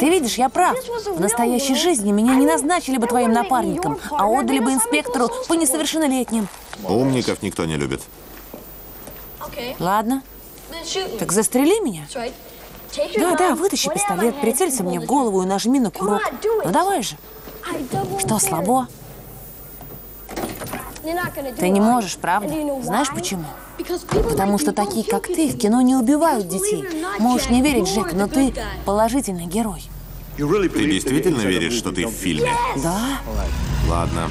Ты видишь, я прав. В настоящей жизни меня не назначили бы твоим напарником, а отдали бы инспектору по несовершеннолетним. Умников никто не любит. Ладно. Так застрели меня. Да, вытащи пистолет, прицелься мне в голову и нажми на курок. Ну давай же. Что, слабо? Ты не можешь, правда? Знаешь почему? Потому что такие, как ты, в кино не убивают детей. Можешь не верить, Джек, но ты положительный герой. Ты действительно веришь, что ты в фильме? Да. Ладно,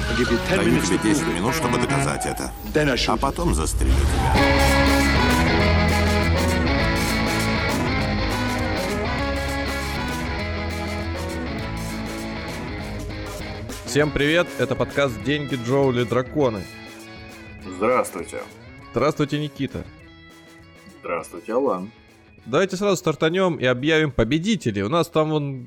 даю тебе 10 минут, чтобы доказать это. А потом застрелю тебя. Всем привет, это подкаст «Деньги Джоули Драконы». Здравствуйте. Здравствуйте, Никита. Здравствуйте, Алан. Давайте сразу стартанем и объявим победителей. У нас там вон,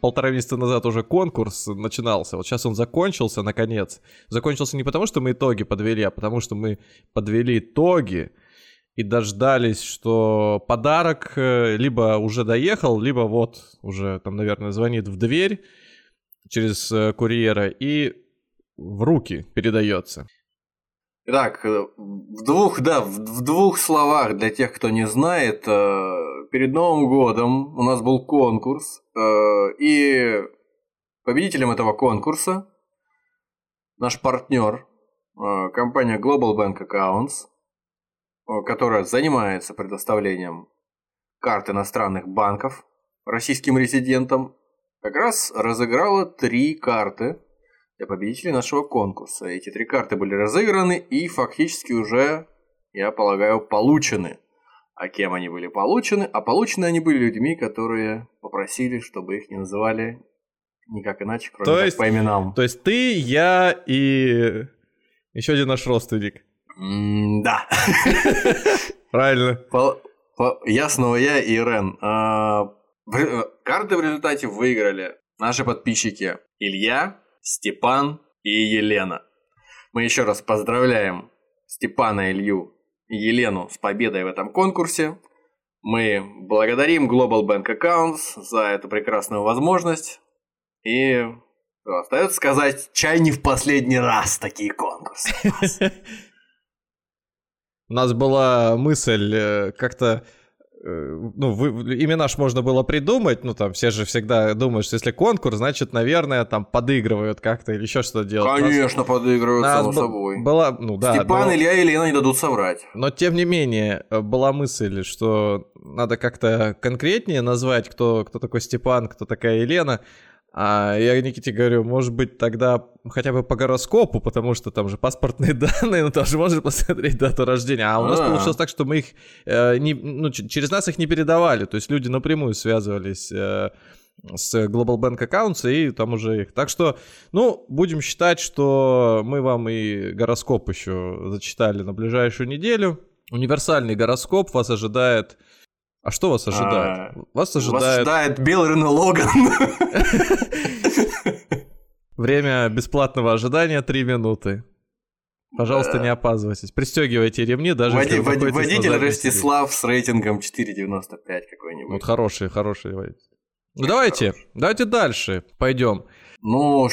полтора месяца назад уже конкурс начинался. Вот сейчас он закончился, наконец. Закончился не потому, что мы итоги подвели, а потому, что мы подвели итоги и дождались, что подарок либо уже доехал, либо вот уже там, наверное, звонит в дверь через курьера и в руки передается. Итак, в двух словах для тех, кто не знает, перед Новым годом у нас был конкурс, и победителем этого конкурса наш партнер, компания Global Bank Accounts, которая занимается предоставлением карт иностранных банков российским резидентам, как раз разыграла 3 карты для победителей нашего конкурса. Эти 3 карты были разыграны и фактически уже, я полагаю, получены. А кем они были получены? А получены они были людьми, которые попросили, чтобы их не называли никак иначе, кроме как по именам. То есть ты, я и еще один наш родственник. Да. Правильно. Я снова я и Рен. Карты в результате выиграли наши подписчики Илья, Степан и Елена. Мы еще раз поздравляем Степана, Илью и Елену с победой в этом конкурсе. Мы благодарим Global Bank Accounts за эту прекрасную возможность. И остается сказать, чай не в последний раз такие конкурсы. У нас была мысль как-то... имена ж можно было придумать, все же всегда думают, что если конкурс, значит, наверное, там подыгрывают как-то или еще что-то делают. Конечно, подыгрывают, само собой. Степан, Илья и Елена не дадут соврать. Но, тем не менее, была мысль, что надо как-то конкретнее назвать, кто такой Степан, кто такая Елена. А я Никите говорю, может быть, тогда хотя бы по гороскопу, потому что там же паспортные данные, но тоже можно посмотреть дату рождения. А у нас получилось так, что мы их через нас их не передавали. То есть люди напрямую связывались с Global Bank Accounts и там уже их. Так что, будем считать, что мы вам и гороскоп еще зачитали на ближайшую неделю. Универсальный гороскоп вас ожидает... А что вас ожидает? Вас ожидает Белрина Логан. Время бесплатного ожидания 3 минуты. Пожалуйста, не опаздывайтесь. Пристегивайте ремни, даже если вы водитель Ростислав с рейтингом 4.95 какой-нибудь. Вот хороший водитель. Давайте дальше пойдем. Мы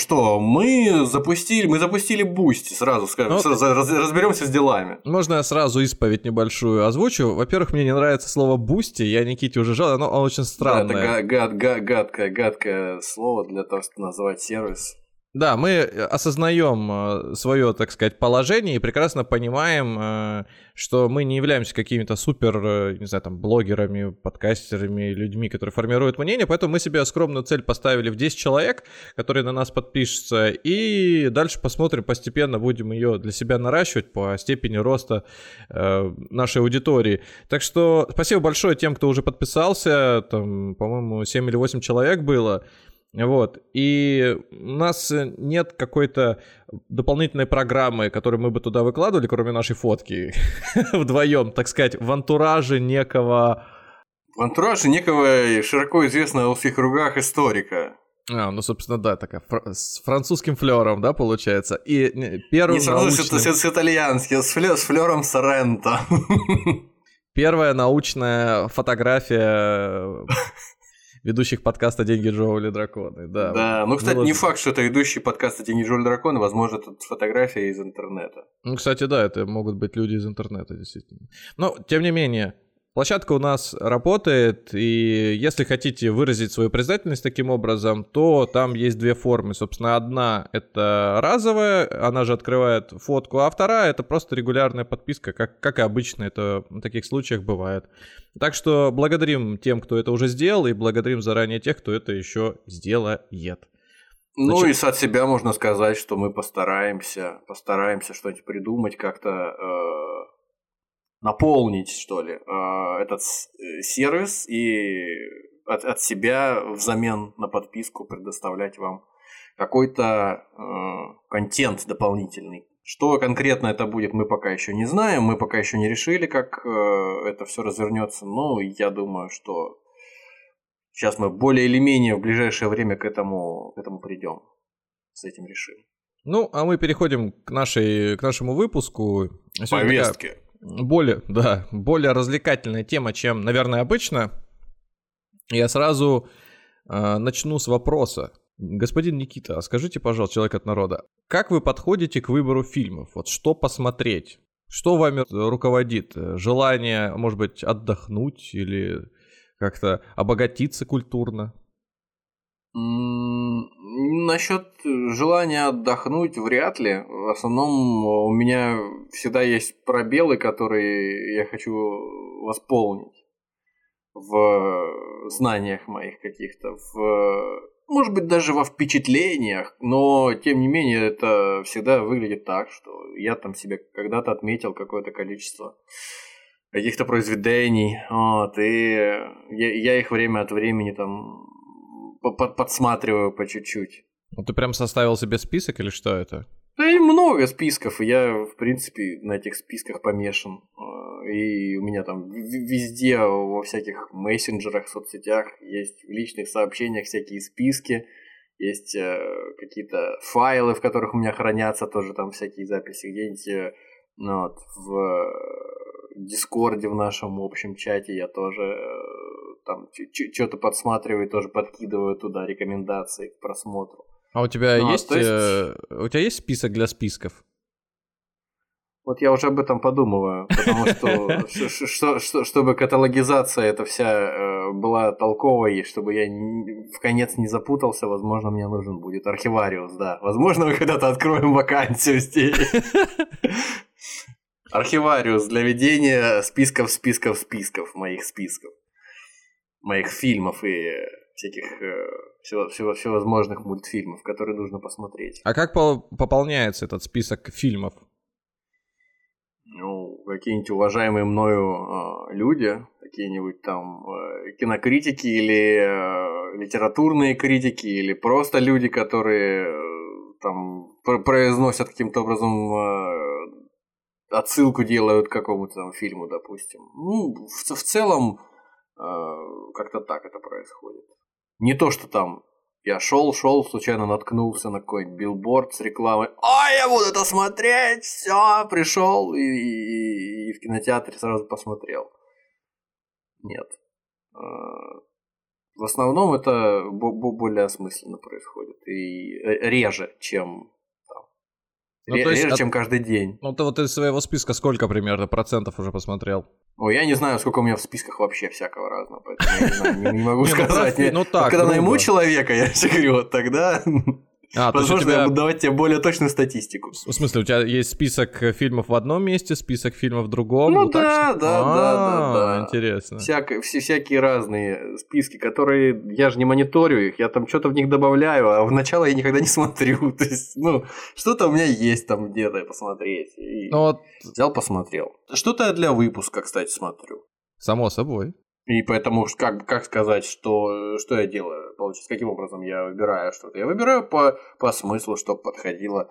запустили Boosty, сразу скажем, разберемся с делами. Можно я сразу исповедь небольшую озвучу? Во-первых, мне не нравится слово Boosty, я Никите уже жал, оно очень странное. Да, это гадкое слово для того, чтобы назвать сервис. Да, мы осознаем свое, так сказать, положение и прекрасно понимаем, что мы не являемся какими-то супер, не знаю, там, блогерами, подкастерами, людьми, которые формируют мнение, поэтому мы себе скромную цель поставили в 10 человек, которые на нас подпишутся, и дальше посмотрим, постепенно будем ее для себя наращивать по степени роста нашей аудитории. Так что спасибо большое тем, кто уже подписался, там, по-моему, 7 или 8 человек было. Вот, и у нас нет какой-то дополнительной программы, которую мы бы туда выкладывали, кроме нашей фотки, вдвоем, так сказать, в антураже некого широко известного в своих кругах историка. Собственно, да, такая с французским флером, да, получается. И первым не сразу с итальянским, с флером Сорренто. Первая научная фотография... ведущих подкаста «Деньги Джоули Драконы». Да, да. Вот. Ну, кстати, не факт, что это ведущие подкаста «Деньги Джоули Драконы», возможно, это фотография из интернета. Ну, кстати, да, это могут быть люди из интернета, действительно. Но, тем не менее, площадка у нас работает, и если хотите выразить свою признательность таким образом, то там есть две формы. Собственно, одна — это разовая, она же открывает фотку, а вторая — это просто регулярная подписка, как и обычно это в таких случаях бывает. Так что благодарим тем, кто это уже сделал, и благодарим заранее тех, кто это еще сделает. Ну и от себя можно сказать, что мы постараемся что-нибудь придумать, как-то наполнить, что ли, этот сервис и от себя взамен на подписку предоставлять вам какой-то контент дополнительный. Что конкретно это будет, мы пока еще не знаем, мы пока еще не решили, как это все развернется, но я думаю, что сейчас мы более или менее в ближайшее время к этому придем, с этим решим. Ну, а мы переходим к нашему выпуску. Повестки. Более развлекательная тема, чем, наверное, обычно. Я сразу начну с вопроса. Господин Никита, скажите, пожалуйста, человек от народа, как вы подходите к выбору фильмов? Вот что посмотреть? Что вами руководит? Желание, может быть, отдохнуть или как-то обогатиться культурно? Насчет желания отдохнуть вряд ли. В основном у меня всегда есть пробелы, которые я хочу восполнить в знаниях моих каких-то, может быть, даже во впечатлениях, но, тем не менее, это всегда выглядит так, что я там себе когда-то отметил какое-то количество каких-то произведений, вот, и я их время от времени там подсматриваю по чуть-чуть. Ну, ты прям составил себе список или что это? Да и много списков, и я, в принципе, на этих списках помешан. И у меня там везде, во всяких мессенджерах, соцсетях, есть в личных сообщениях всякие списки, есть какие-то файлы, в которых у меня хранятся тоже там всякие записи, где-нибудь вот, в Дискорде в нашем общем чате я тоже там что-то подсматриваю, тоже подкидываю туда рекомендации к просмотру. А у тебя есть список для списков? Вот я уже об этом подумываю, потому что чтобы каталогизация эта вся была толковой, чтобы я в конец не запутался, возможно, мне нужен будет архивариус, да. Возможно, мы когда-то откроем вакансию здесь. Архивариус для ведения списков моих списков. Моих фильмов и всяких всевозможных мультфильмов, которые нужно посмотреть. А как пополняется этот список фильмов? Ну, какие-нибудь уважаемые мною люди, какие-нибудь там кинокритики или литературные критики, или просто люди, которые там произносят каким-то образом отсылку делают к какому-то там фильму, допустим. Ну, в целом как-то так это происходит. Не то, что там я шел, случайно наткнулся на какой-нибудь билборд с рекламой. Ой, я буду это смотреть! Все, пришел и в кинотеатре сразу посмотрел. Нет. В основном это более осмысленно происходит. И реже, чем там. Ну, реже, чем каждый день. Ну, ты вот из своего списка сколько примерно процентов уже посмотрел? Ой, я не знаю, сколько у меня в списках вообще всякого разного, поэтому я не знаю, не могу сказать. Когда найму человека, я все говорю, вот тогда, возможно, я буду давать тебе более точную статистику. В смысле, у тебя есть список фильмов в одном месте, список фильмов в другом? Ну да. Интересно. Всякие разные списки, которые я же не мониторю их, я там что-то в них добавляю, а в начало я никогда не смотрю. То есть, ну, что-то у меня есть там где-то посмотреть. Взял, посмотрел. Что-то я для выпуска, кстати, смотрю. Само собой. И поэтому как сказать, что я делаю, получается, каким образом я выбираю что-то? Я выбираю по смыслу, чтобы подходило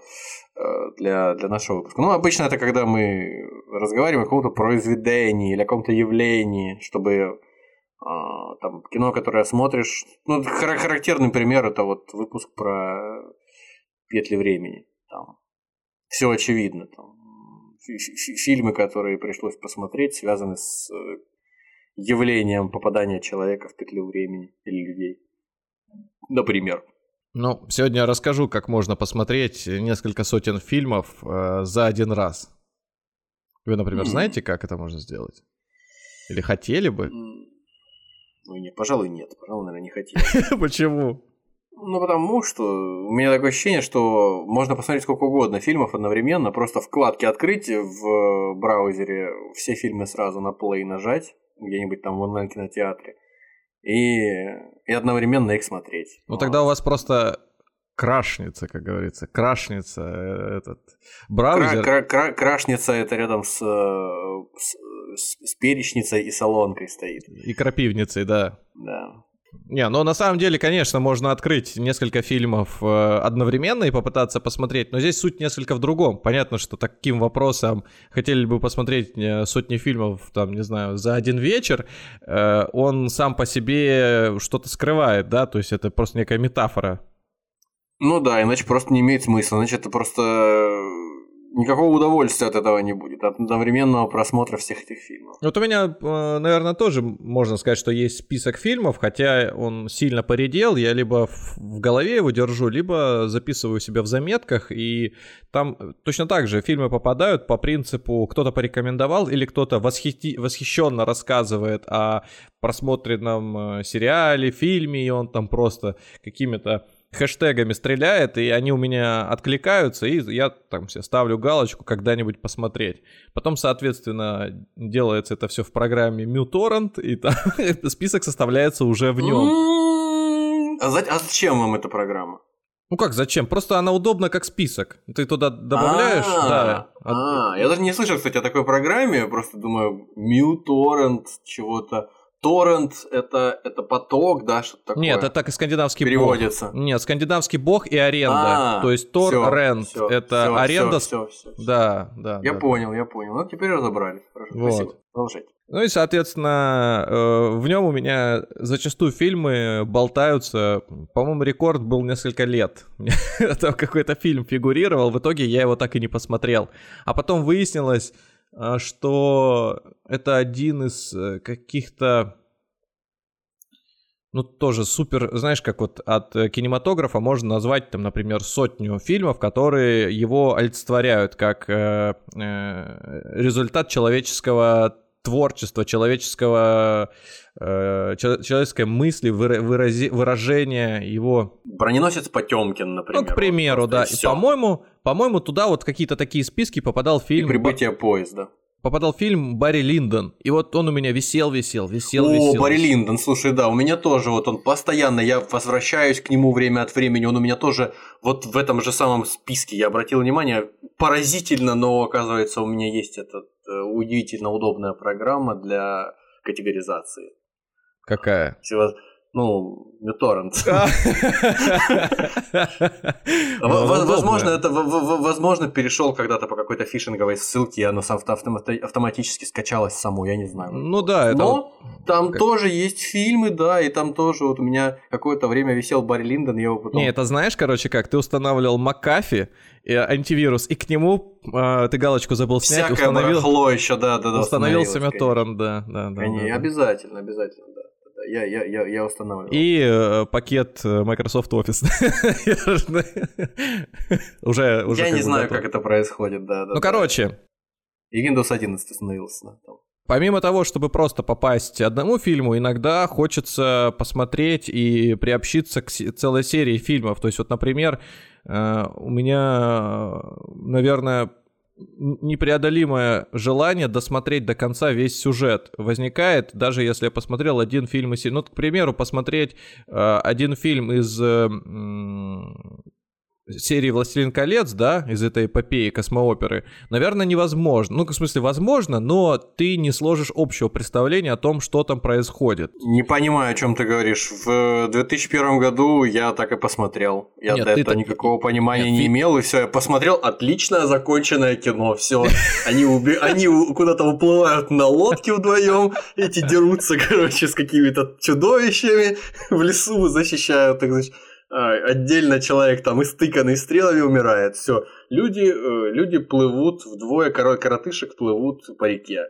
для нашего выпуска. Ну, обычно это когда мы разговариваем о каком-то произведении или о каком-то явлении, чтобы там кино, которое смотришь... Ну, характерный пример – это вот выпуск про петли времени. Там все очевидно. Там фильмы, которые пришлось посмотреть, связаны с явлением попадания человека в петлю времени или людей. Например. Ну, сегодня я расскажу, как можно посмотреть несколько сотен фильмов за один раз. Вы, например, знаете, как это можно сделать? Или хотели бы? Ну, нет, пожалуй, нет. Пожалуй, наверное, не хотели. Почему? Ну, потому что у меня такое ощущение, что можно посмотреть сколько угодно фильмов одновременно, просто вкладки открыть в браузере, все фильмы сразу на плей нажать, где-нибудь там в онлайн-кинотеатре, и одновременно их смотреть. Ну, тогда у вас просто крашница, как говорится. Крашница этот браузер. Крашница это рядом с перечницей и солонкой стоит. И крапивницей, да. Да. Не, ну на самом деле, конечно, можно открыть несколько фильмов одновременно и попытаться посмотреть, но здесь суть несколько в другом. Понятно, что таким вопросом хотели бы посмотреть сотни фильмов, там, не знаю, за один вечер, он сам по себе что-то скрывает, да, то есть это просто некая метафора. Ну да, иначе просто не имеет смысла, значит, это просто... Никакого удовольствия от этого не будет, от одновременного просмотра всех этих фильмов. Вот у меня, наверное, тоже можно сказать, что есть список фильмов, хотя он сильно поредел, я либо в голове его держу, либо записываю себя в заметках, и там точно так же фильмы попадают по принципу кто-то порекомендовал или кто-то восхищенно рассказывает о просмотренном сериале, фильме, и он там просто какими-то... хэштегами стреляет, и они у меня откликаются, и я там себе ставлю галочку когда-нибудь посмотреть. Потом, соответственно, делается это все в программе MuTorrent, и там список составляется уже в нем. А зачем вам эта программа? Ну как зачем? Просто она удобна как список. Ты туда добавляешь, да. Я даже не слышал, кстати, о такой программе, просто думаю, MuTorrent чего-то. Торрент это поток, да, что-то такое. Нет, это так и скандинавский переводится. Бог. Нет, скандинавский бог и аренда. То есть торрент это аренда. Всё. Да. Я понял. Ну, теперь разобрались. Хорошо, вот. Спасибо. Продолжайте. Ну и, соответственно, в нем у меня зачастую фильмы болтаются. По-моему, рекорд был несколько лет. Там какой-то фильм фигурировал. В итоге я его так и не посмотрел. А потом выяснилось, что это один из каких-то, ну, тоже супер, знаешь, как вот от кинематографа можно назвать, там, например, сотню фильмов, которые его олицетворяют как результат человеческого творчества, человеческой мысли, выражения его... Броненосец Потемкин, например. Ну, к примеру, вот, да. И по-моему, туда вот какие-то такие списки попадал фильм... И «Прибытие поезда». Попадал фильм «Барри Линдон». И вот он у меня висел. «Барри Линдон», слушай, да, у меня тоже вот он постоянно, я возвращаюсь к нему время от времени, он у меня тоже вот в этом же самом списке, я обратил внимание, поразительно, но оказывается у меня есть эта удивительно удобная программа для категоризации. Какая? Ну, MuTorrent. Возможно, перешел когда-то по какой-то фишинговой ссылке, и оно автоматически скачалось само, я не знаю. Ну да, это... Но там тоже есть фильмы, да, и там тоже вот у меня какое-то время висел Барри Линдон, я его потом... Не, это знаешь, короче, как ты устанавливал McAfee, антивирус, и к нему ты галочку забыл снять, всякое барахло еще, да. Установился MuTorrent, да. Обязательно, да. Я устанавливаю. И пакет Microsoft Office. уже я не знаю, как это происходит, да. Ну, короче. И Windows 11 установился. Помимо того, чтобы просто попасть одному фильму, иногда хочется посмотреть и приобщиться к целой серии фильмов. То есть, вот, например, у меня, наверное... непреодолимое желание досмотреть до конца весь сюжет возникает, даже если я посмотрел один фильм из... Ну, к примеру, посмотреть один фильм из серии «Властелин колец», да, из этой эпопеи космооперы, наверное, невозможно. Ну, в смысле, возможно, но ты не сложишь общего представления о том, что там происходит. Не понимаю, о чем ты говоришь. В 2001 году я так и посмотрел. Я до этого никакого понимания не имел, и все, я посмотрел отличное законченное кино. Все, они куда-то уплывают на лодке вдвоем, эти дерутся, короче, с какими-то чудовищами в лесу, защищают их, значит. Отдельно человек там истыканный стрелами умирает, все. Люди плывут вдвое, коротышек плывут по реке.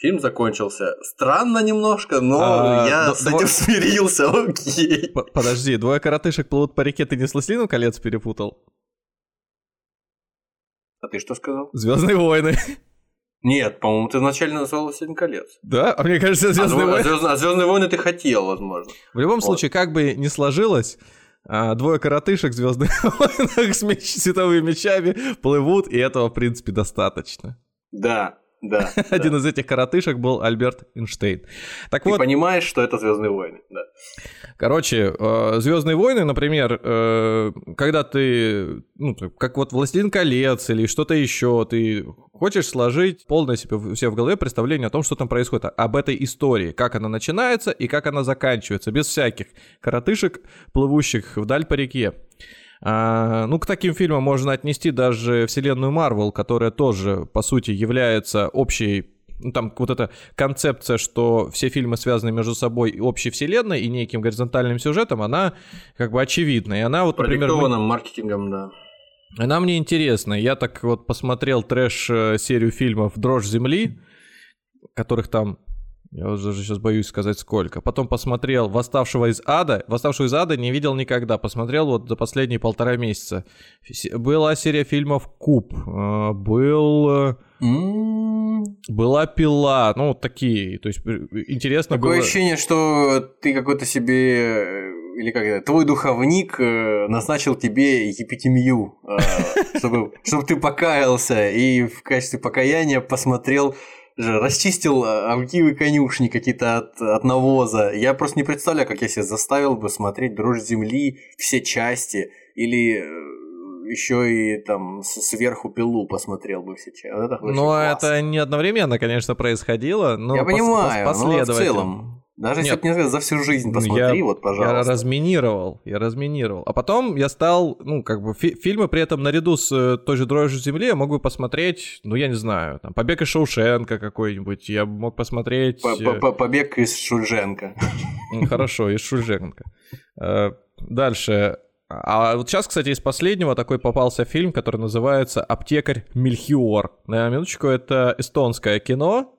Фильм закончился. Странно немножко, но я с этим смирился, окей. Подожди, двое коротышек плывут по реке, ты не «Властелин колец» перепутал? А ты что сказал? «Звездные войны». Нет, по-моему, ты изначально назвал «Властелин колец». Да? А мне кажется, «Звездные войны». А «Звездные войны» ты хотел, возможно. В любом случае, как бы ни сложилось... А двое коротышек в «Звездных войнах» с световыми мечами плывут, и этого, в принципе, достаточно. Да, да. Один из этих коротышек был Альберт Эйнштейн. Так ты вот, понимаешь, что это «Звездные войны», да. Короче, «Звездные войны», например, когда ты, ну, как вот «Властелин колец» или что-то еще, ты хочешь сложить полное себе у себя в голове представление о том, что там происходит, об этой истории, как она начинается и как она заканчивается, без всяких коротышек, плывущих вдаль по реке. Ну, к таким фильмам можно отнести даже вселенную Марвел, которая тоже, по сути, является общей... Ну, там вот эта концепция, что все фильмы связаны между собой общей вселенной и неким горизонтальным сюжетом, она как бы очевидна. И она вот, например... Продиктованным маркетингом, да. Она мне интересна. Я так вот посмотрел трэш-серию фильмов «Дрожь земли», которых там... Я уже сейчас боюсь сказать, сколько. Потом посмотрел «Восставшего из ада». «Восставшего из ада» не видел никогда. Посмотрел вот за последние полтора месяца. Была серия фильмов «Куб». Была «Пила». Ну, вот такие. То есть, интересно было... Такое ощущение, что ты какой-то себе... Или как это? Твой духовник назначил тебе епитимью, чтобы ты покаялся. И в качестве покаяния посмотрел... Расчистил архивы конюшни какие-то от навоза. Я просто не представляю, как я себя заставил бы смотреть «Дрожь земли» все части. Или еще и там сверху «Пилу» посмотрел бы все части. Вот это очень классно. Это не одновременно, конечно, происходило. Но я понимаю, но в целом. Даже если бы мне за всю жизнь посмотри, вот, пожалуйста. Я разминировал. А потом я стал, фильмы при этом наряду с той же «Дрожью земли» я мог бы посмотреть, я не знаю, там, «Побег из Шоушенка» какой-нибудь, я мог посмотреть... «Побег из Шульженко». Хорошо, из Шульженко. Дальше. А вот сейчас, кстати, из последнего такой попался фильм, который называется «Аптекарь Мельхиор». На минуточку, это эстонское кино.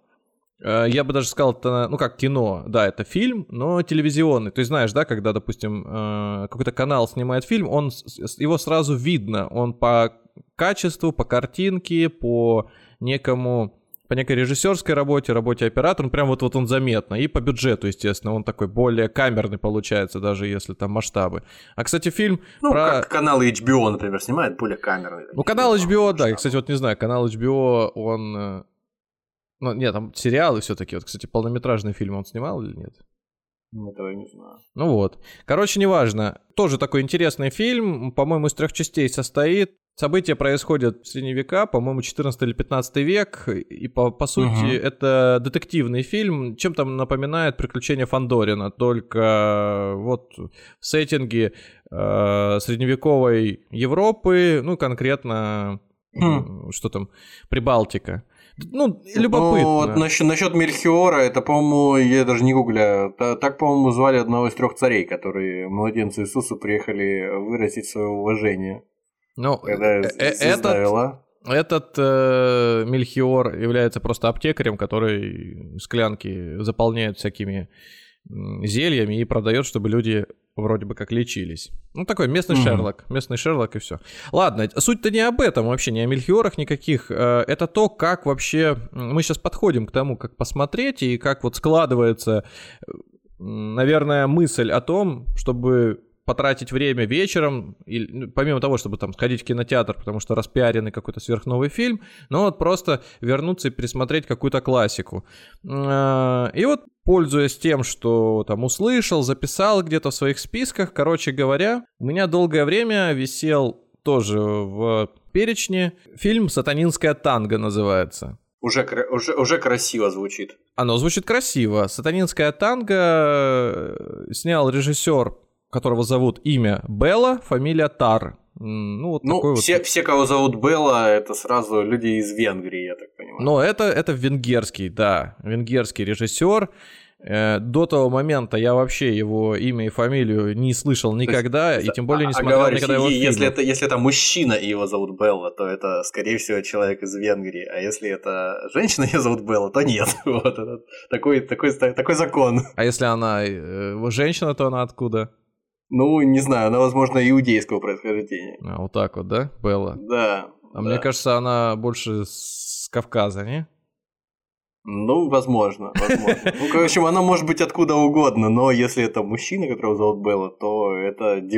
Я бы даже сказал, это, как кино, да, это фильм, но телевизионный. Ты знаешь, да, когда, допустим, какой-то канал снимает фильм, его сразу видно. Он по качеству, по картинке, по некой режиссерской работе оператора, прям вот он заметно. И по бюджету, естественно, он такой более камерный получается, даже если там масштабы. А, кстати, фильм как канал HBO, например, снимает, более камерный. Канал HBO, да, я, кстати, вот не знаю, канал HBO, он... Нет, там сериалы все-таки. Вот, кстати, полнометражный фильм он снимал или нет? Этого я не знаю. Короче, неважно. Тоже такой интересный фильм. По-моему, из 3 частей состоит. События происходят в средние века, по-моему, 14 или 15 век. И, по сути, это детективный фильм. Чем-то напоминает «Приключения Фандорина». Только вот в сеттинге средневековой Европы, конкретно, что там, Прибалтика. Любопытно. Насчет Мельхиора, это, по-моему, я даже не гугля. Так, по-моему, звали одного из 3 царей, которые младенцу Иисусу приехали выразить свое уважение. Этот Мельхиор является просто аптекарем, который склянки заполняет всякими зельями и продает, чтобы люди вроде бы как лечились. Такой местный Шерлок. Местный Шерлок и все. Ладно, суть-то не об этом вообще, не о Мельхиорах никаких. Это то, как вообще... Мы сейчас подходим к тому, как посмотреть и как вот складывается, наверное, мысль о том, чтобы потратить время вечером, и, помимо того, чтобы там сходить в кинотеатр, потому что распиаренный какой-то сверхновый фильм, просто вернуться и пересмотреть какую-то классику. И вот, пользуясь тем, что там услышал, записал где-то в своих списках, короче говоря, у меня долгое время висел тоже в перечне фильм «Сатанинское танго» называется. Уже красиво звучит. Оно звучит красиво. «Сатанинское танго» снял режиссер, которого зовут имя Белла, фамилия Тар. Все, кого зовут Белла, это сразу люди из Венгрии, я так понимаю. Это венгерский режиссер. До того момента я вообще его имя и фамилию не слышал никогда, есть, и тем более не смотрел никогда его фильмы. Если это мужчина и его зовут Белла, то это, скорее всего, человек из Венгрии, а если это женщина и ее зовут Белла, то нет. Вот, такой закон. А если она женщина, то она откуда? Ну, не знаю, она, возможно, иудейского происхождения. А, вот так вот, да, Белла? Да. А да. Мне кажется, она больше с Кавказа, не? Ну, возможно. Ну, короче, она может быть откуда угодно, но если это мужчина, которого зовут Белла, то это 99%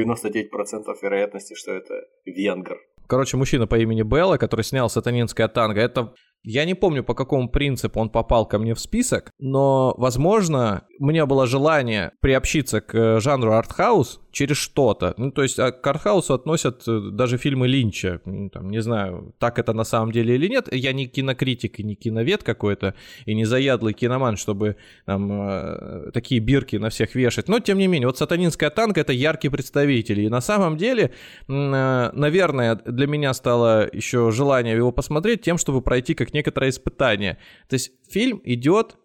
вероятности, что это венгр. Короче, мужчина по имени Белла, который снял «Сатанинское танго», это... Я не помню, по какому принципу он попал ко мне в список, но, возможно, у меня было желание приобщиться к жанру артхаус через что-то. Ну, то есть к артхаусу относят даже фильмы Линча. Там, не знаю, так это на самом деле или нет. Я не кинокритик и не киновед какой-то, и не заядлый киноман, чтобы там, такие бирки на всех вешать. Но, тем не менее, вот «Сатанинская танго» — это яркий представитель. И на самом деле, наверное, для меня стало еще желание его посмотреть тем, чтобы пройти как некоторое испытание. То есть фильм идет,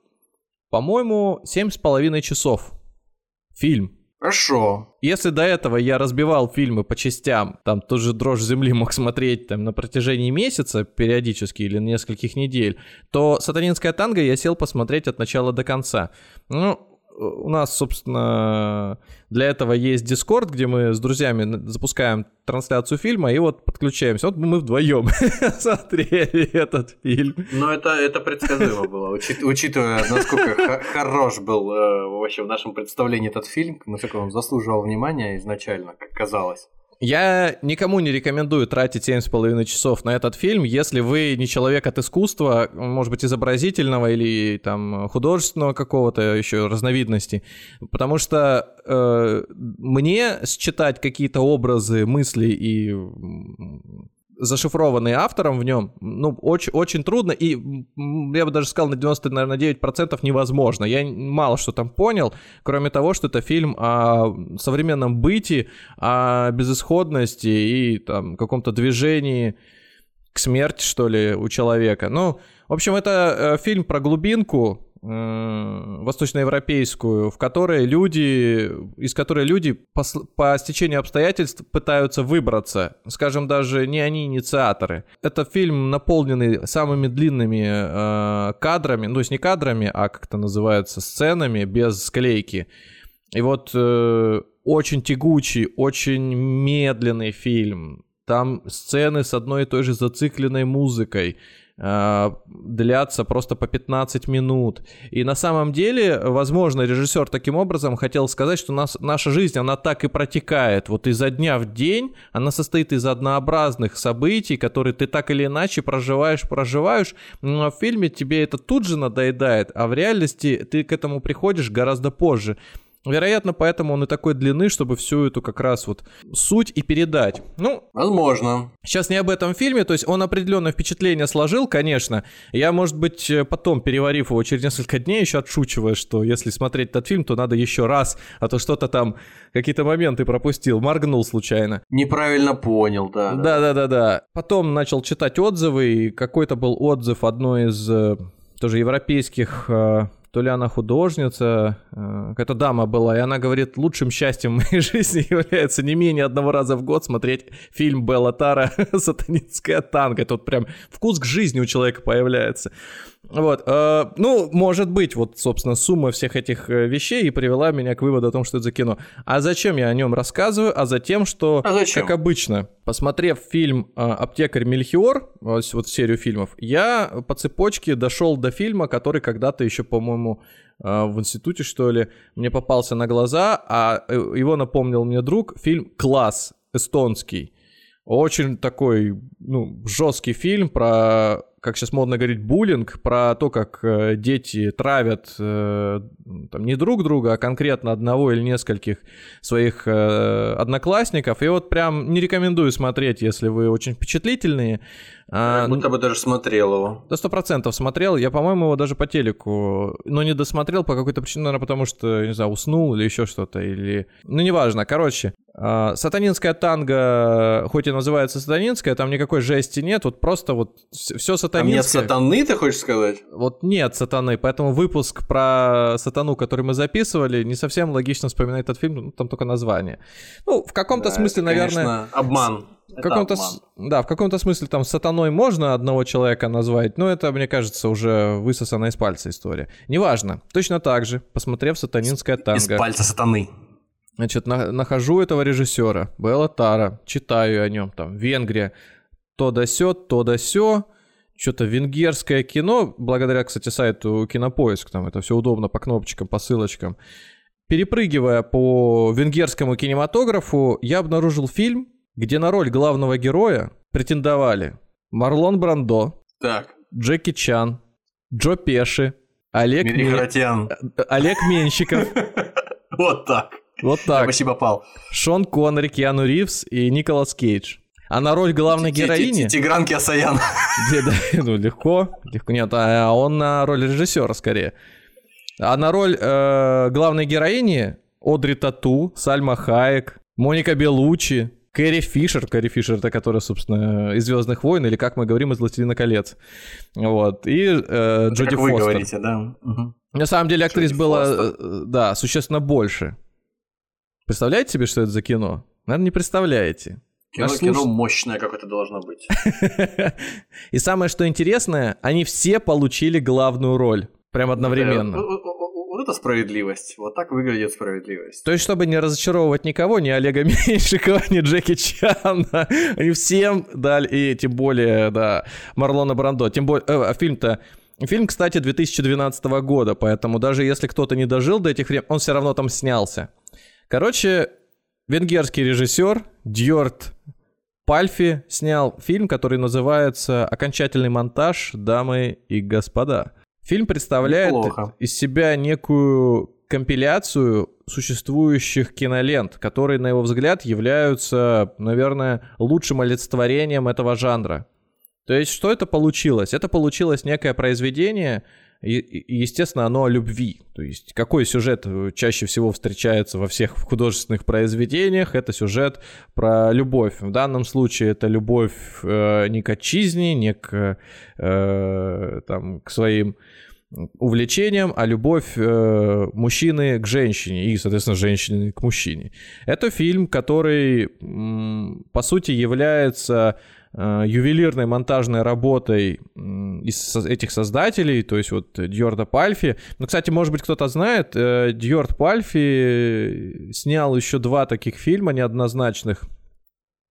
по-моему, 7,5 часов. Фильм. Хорошо. Если до этого я разбивал фильмы по частям, там тот же «Дрожь земли» мог смотреть там, на протяжении месяца периодически или нескольких недель, то «Сатанинское танго» я сел посмотреть от начала до конца. Ну, у нас, собственно, для этого есть Discord, где мы с друзьями запускаем трансляцию фильма и вот подключаемся. Вот мы вдвоем смотрели этот фильм. Ну, это предсказуемо было, учитывая, насколько хорош был вообще в нашем представлении этот фильм, насколько он заслуживал внимания изначально, как казалось. Я никому не рекомендую тратить 7,5 часов на этот фильм, если вы не человек от искусства, может быть, изобразительного или там художественного какого-то еще разновидности, потому что мне считать какие-то образы, мысли и... зашифрованные автором в нем, ну, очень, очень трудно, и я бы даже сказал, на 99% невозможно. Я мало что там понял, кроме того, что это фильм о современном бытии, о безысходности и там каком-то движении к смерти, что ли, у человека. Ну, в общем, это фильм про глубинку восточноевропейскую, в которой из которой люди по стечению обстоятельств пытаются выбраться. Скажем, даже не они инициаторы. Это фильм, наполненный самыми длинными кадрами, ну, то есть не кадрами, а как это называется, сценами без склейки. И вот очень тягучий, очень медленный фильм. Там сцены с одной и той же зацикленной музыкой длятся просто по 15 минут. И на самом деле, возможно, режиссер таким образом хотел сказать, что наша жизнь, она так и протекает. Вот изо дня в день она состоит из однообразных событий, которые ты так или иначе проживаешь. Но в фильме тебе это тут же надоедает, а в реальности ты к этому приходишь гораздо позже. Вероятно, поэтому он и такой длины, чтобы всю эту как раз вот суть и передать. Ну, возможно. Сейчас не об этом фильме, то есть он определенное впечатление сложил, конечно. Я, может быть, потом, переварив его через несколько дней, еще отшучивая, что если смотреть этот фильм, то надо еще раз, а то что-то там, какие-то моменты пропустил, моргнул случайно. Неправильно понял, да. Да. Потом начал читать отзывы, и какой-то был отзыв одной из тоже европейских... То ли она художница, какая-то дама была, и она говорит, лучшим счастьем в моей жизни является не менее одного раза в год смотреть фильм Белла Тара «Сатанинское танго». Тут прям вкус к жизни у человека появляется. Вот, ну, может быть, вот, собственно, сумма всех этих вещей и привела меня к выводу о том, что это за кино. А зачем я о нем рассказываю? А за тем, что, как обычно, посмотрев фильм «Аптекарь Мельхиор», вот серию фильмов, я по цепочке дошел до фильма, который когда-то еще, по-моему, в институте, что ли, мне попался на глаза, а его напомнил мне друг, фильм «Класс», эстонский. Очень такой, ну, жесткий фильм про... как сейчас модно говорить, буллинг, про то, как дети травят там, не друг друга, а конкретно одного или нескольких своих одноклассников. И вот прям не рекомендую смотреть, если вы очень впечатлительные. Как будто бы даже смотрел его. Да, 100% смотрел. Я, по-моему, его даже по телеку, но не досмотрел по какой-то причине, наверное, потому что, не знаю, уснул или еще что-то, или... Ну, неважно, короче... Сатанинское танго, хоть и называется сатанинское, там никакой жести нет, вот просто вот все сатанинское. Там нет сатаны, ты хочешь сказать? Вот нет сатаны, поэтому выпуск про сатану, который мы записывали, не совсем логично вспоминать этот фильм, ну, там только название. Ну, в каком-то смысле, это, наверное... Конечно, обман. Да, в каком-то смысле там сатаной можно одного человека назвать, но это, мне кажется, уже высосана из пальца история. Неважно, точно так же, посмотрев сатанинское танго. Из пальца сатаны. Значит, нахожу этого режиссера, Белла Тара, читаю о нем, там, Венгрия, то да сё, что-то венгерское кино, благодаря, кстати, сайту Кинопоиск, там это все удобно по кнопочкам, по ссылочкам. Перепрыгивая по венгерскому кинематографу, я обнаружил фильм, где на роль главного героя претендовали Марлон Брандо, так. Джеки Чан, Джо Пеши, Олег Меншиков. Вот так. Вот так. Я почти попал. Шон Коннери, Киану Ривз и Николас Кейдж. А на роль главной героини... Тигран Кеосаян. Ну, легко. Нет, а он на роль режиссера скорее. А на роль главной героини Одри Тату, Сальма Хаек, Моника Беллуччи, Кэрри Фишер. Кэрри Фишер, это которая, собственно, из «Звездных войн», или, как мы говорим, из «Властелина колец». Вот. И Джоди Фостер. Как вы говорите, да. На самом деле актрис было, да, существенно больше. Представляете себе, что это за кино? Наверное, не представляете. Кино мощное какое-то должно быть. И самое, что интересное, они все получили главную роль. Прям одновременно. Вот это справедливость. Вот так выглядит справедливость. То есть, чтобы не разочаровывать никого, ни Олега Меньшикова, ни Джеки Чана, они всем дали, и тем более, да, Марлона Брандо. Тем более, фильм-то... Фильм, кстати, 2012 года, поэтому даже если кто-то не дожил до этих времен, он все равно там снялся. Короче, венгерский режиссер Дьёрдь Пальфи снял фильм, который называется «Окончательный монтаж, дамы и господа». Фильм представляет из себя некую компиляцию существующих кинолент, которые, на его взгляд, являются, наверное, лучшим олицетворением этого жанра. То есть что это получилось? Это получилось некое произведение... И, естественно, оно о любви. То есть какой сюжет чаще всего встречается во всех художественных произведениях? Это сюжет про любовь. В данном случае это любовь не к отчизне, не к, там, к своим увлечениям, а любовь мужчины к женщине и, соответственно, женщины к мужчине. Это фильм, который, по сути, является... ювелирной монтажной работой из этих создателей, то есть вот Дьорда Пальфи. Ну, кстати, может быть, кто-то знает, Дьорд Пальфи снял еще два таких фильма неоднозначных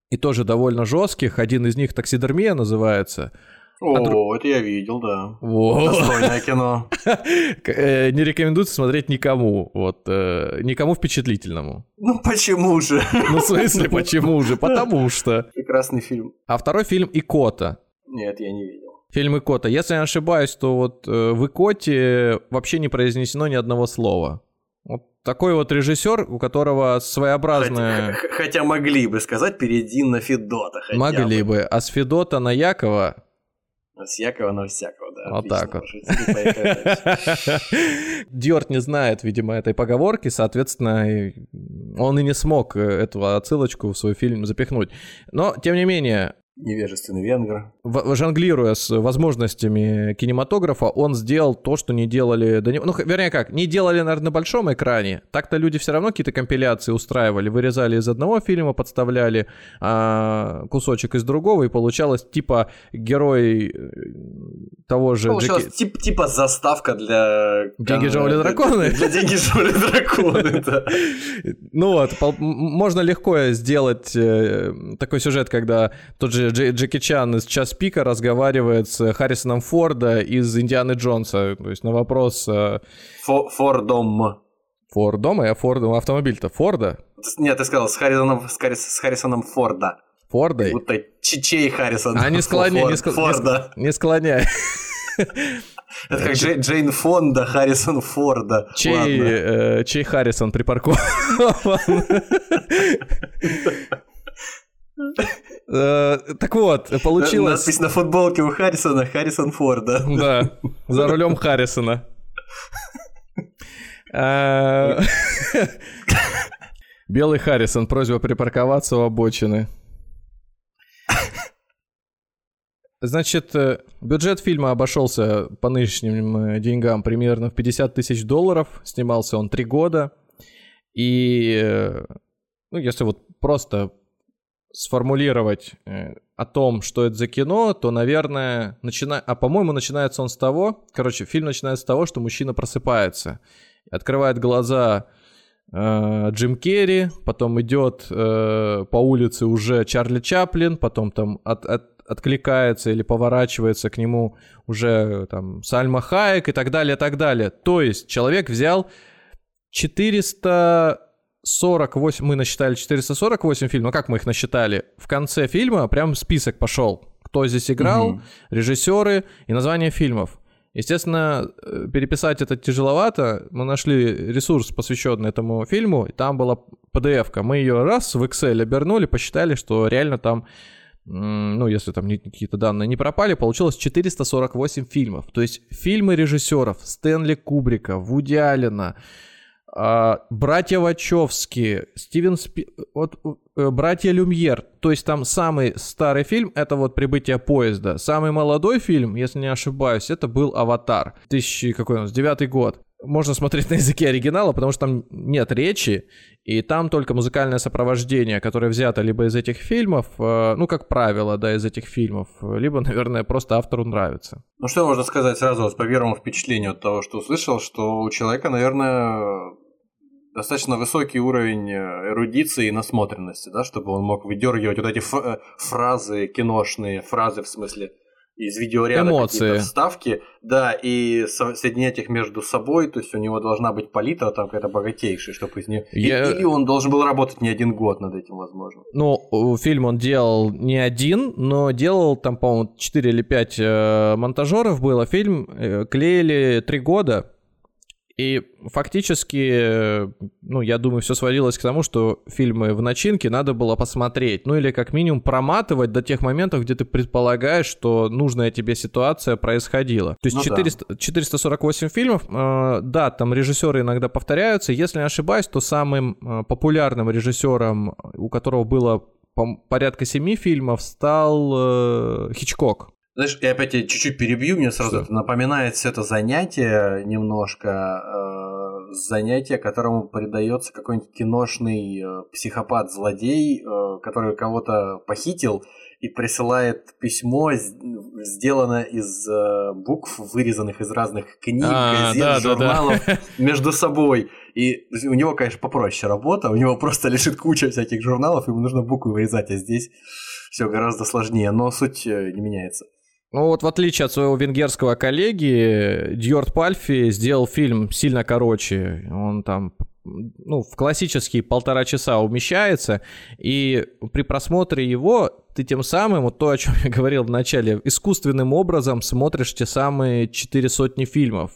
и тоже довольно жестких. Один из них «Таксидермия» называется. Это я видел, да. Достойное кино. Не рекомендуется смотреть никому. Вот, никому впечатлительному. Ну почему же? Ну в смысле почему же? Потому что. Прекрасный фильм. А второй фильм «Икота». Нет, я не видел. Фильм «Икота». Если я не ошибаюсь, то вот в «Икоте» вообще не произнесено ни одного слова. Вот такой вот режиссер, у которого своеобразное... Хотя могли бы сказать «перейди на Федота». Могли бы. А с Федота на Якова... С Якова на всякого, да. Вот так вот. Дьорд не знает, видимо, этой поговорки, соответственно, он и не смог эту отсылочку в свой фильм запихнуть. Но, тем не менее... Невежественный венгр. Жонглируя с возможностями кинематографа, он сделал то, что не делали до него. Ну, вернее как, не делали, наверное, на большом экране. Так-то люди все равно какие-то компиляции устраивали, вырезали из одного фильма, подставляли кусочек из другого, и получалось типа герой того же... Получалось типа заставка для... «Деньги Джоули Драконы». Для «Деньги Джоули Драконы», да. Ну вот, можно легко сделать такой сюжет, когда тот же Джеки Чан из «Час пика» разговаривает с Харрисоном Форда из «Индианы Джонса». То есть на вопрос... Фордом. Фордом? А Фордом автомобиль-то Форда? Нет, ты сказал с Харрисоном Форда. Фордой? Как будто Чичей Харрисон. А не склоняй. Форда. Не склоняй. Это как Джейн Фонда, Харрисон Форда. Чей Харрисон припаркован? Так вот, получилось... Надпись на футболке у Харрисона, Харрисон Форда. Да, за рулем Харрисона. Белый Харрисон, просьба припарковаться у обочины. Значит, бюджет фильма обошелся по нынешним деньгам примерно в 50 тысяч долларов. Снимался он 3 года. И, ну, если вот просто сформулировать о том, что это за кино, то, наверное, по-моему, начинается он с того... Короче, фильм начинается с того, что мужчина просыпается. Открывает глаза Джим Керри, потом идет по улице уже Чарли Чаплин, потом там откликается или поворачивается к нему уже там Сальма Хаек и так далее, так далее. То есть человек взял 448, мы насчитали 448 фильмов, как мы их насчитали? В конце фильма прям список пошел, кто здесь играл, режиссеры и название фильмов. Естественно, переписать это тяжеловато, мы нашли ресурс, посвященный этому фильму, и там была PDF-ка, мы ее раз в Excel обернули, посчитали, что реально там, ну, если там какие-то данные не пропали, получилось 448 фильмов. То есть фильмы режиссеров Стэнли Кубрика, Вуди Аллена, братья Вачовски, братья Люмьер. То есть там самый старый фильм — это вот «Прибытие поезда». Самый молодой фильм, если не ошибаюсь, это был «Аватар». 2009 год. Можно смотреть на языке оригинала, потому что там нет речи, и там только музыкальное сопровождение, которое взято либо из этих фильмов, ну, как правило, да, из этих фильмов, либо, наверное, просто автору нравится. Ну, что можно сказать сразу вот по первому впечатлению от того, что услышал, что у человека, наверное, достаточно высокий уровень эрудиции и насмотренности, да, чтобы он мог выдергивать вот эти фразы киношные, фразы в смысле... из видеоряда какие-то вставки, да, и соединять их между собой, то есть у него должна быть палитра там какая-то богатейшая, чтобы из нее... Или он должен был работать не один год над этим, возможно. Ну, фильм он делал не один, но делал там, по-моему, 4 или 5 монтажеров было, фильм клеили 3 года, и фактически, ну, я думаю, все сводилось к тому, что фильмы в начинке надо было посмотреть, ну, или как минимум проматывать до тех моментов, где ты предполагаешь, что нужная тебе ситуация происходила. То есть ну 448 фильмов, да, там режиссеры иногда повторяются. Если не ошибаюсь, то самым популярным режиссером, у которого было порядка 7 фильмов, стал Хичкок. Знаешь, я опять тебя чуть-чуть перебью, мне сразу это напоминает все это занятие немножко, занятие, которому придается какой-нибудь киношный психопат-злодей, который кого-то похитил и присылает письмо, сделано из букв, вырезанных из разных книг, газет, журналов между собой. И у него, конечно, попроще работа, у него просто лежит куча всяких журналов, ему нужно буквы вырезать, а здесь все гораздо сложнее, но суть не меняется. Ну вот в отличие от своего венгерского коллеги, Дьёрдь Пальфи сделал фильм сильно короче. Он там, ну, в классические 1,5 часа умещается, и при просмотре его ты тем самым, вот то, о чем я говорил в начале, искусственным образом смотришь те самые 400 фильмов.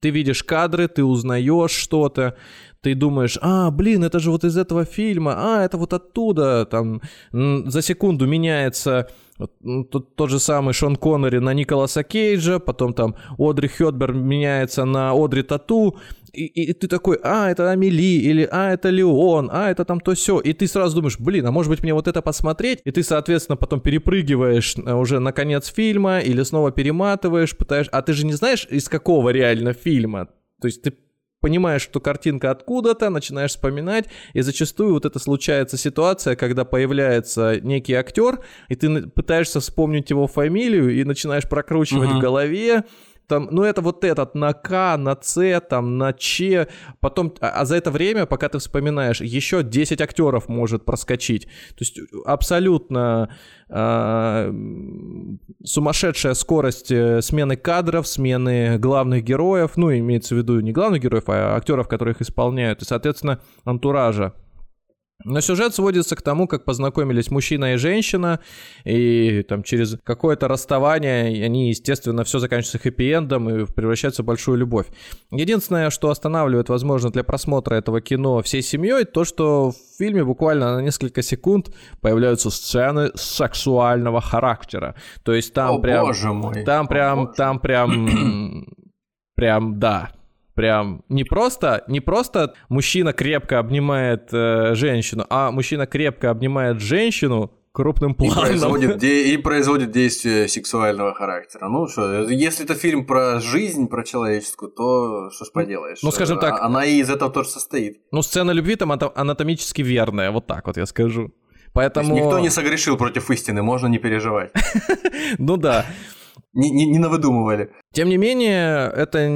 Ты видишь кадры, ты узнаешь что-то, ты думаешь, блин, это же вот из этого фильма, это вот оттуда, там, за секунду меняется тот же самый Шон Коннери на Николаса Кейджа, потом там Одри Хёдбер меняется на Одри Тату, и ты такой, это Амели, или это Леон, это там то сё, и ты сразу думаешь, блин, а может быть мне вот это посмотреть, и ты, соответственно, потом перепрыгиваешь уже на конец фильма, или снова перематываешь, пытаешь, а ты же не знаешь, из какого реально фильма, то есть ты понимаешь, что картинка откуда-то, начинаешь вспоминать, и зачастую вот это случается ситуация, когда появляется некий актер, и ты пытаешься вспомнить его фамилию, и начинаешь прокручивать в голове, там, ну это вот этот на К, на Ц, там, на Ч, потом, а за это время, пока ты вспоминаешь, еще 10 актеров может проскочить, то есть абсолютно сумасшедшая скорость смены кадров, смены главных героев, ну имеется в виду не главных героев, а актеров, которые их исполняют, и, соответственно, антуража. Но сюжет сводится к тому, как познакомились мужчина и женщина, и там через какое-то расставание они, естественно, все заканчивается хэппи-эндом и превращается в большую любовь. Единственное, что останавливает, возможно, для просмотра этого кино всей семьей, то, что в фильме буквально на несколько секунд появляются сцены сексуального характера. То есть там прям... Боже мой! Там прям... Прям не просто мужчина крепко обнимает женщину, а мужчина крепко обнимает женщину крупным планом. И производит действия сексуального характера. Ну что, если это фильм про жизнь, про человеческую, то что ж поделаешь. Ну, скажем так. Она и из этого тоже состоит. Ну, сцена любви там анатомически верная, вот так вот я скажу. Поэтому... Никто не согрешил против истины, можно не переживать. Ну да. Не навыдумывали. Тем не менее, это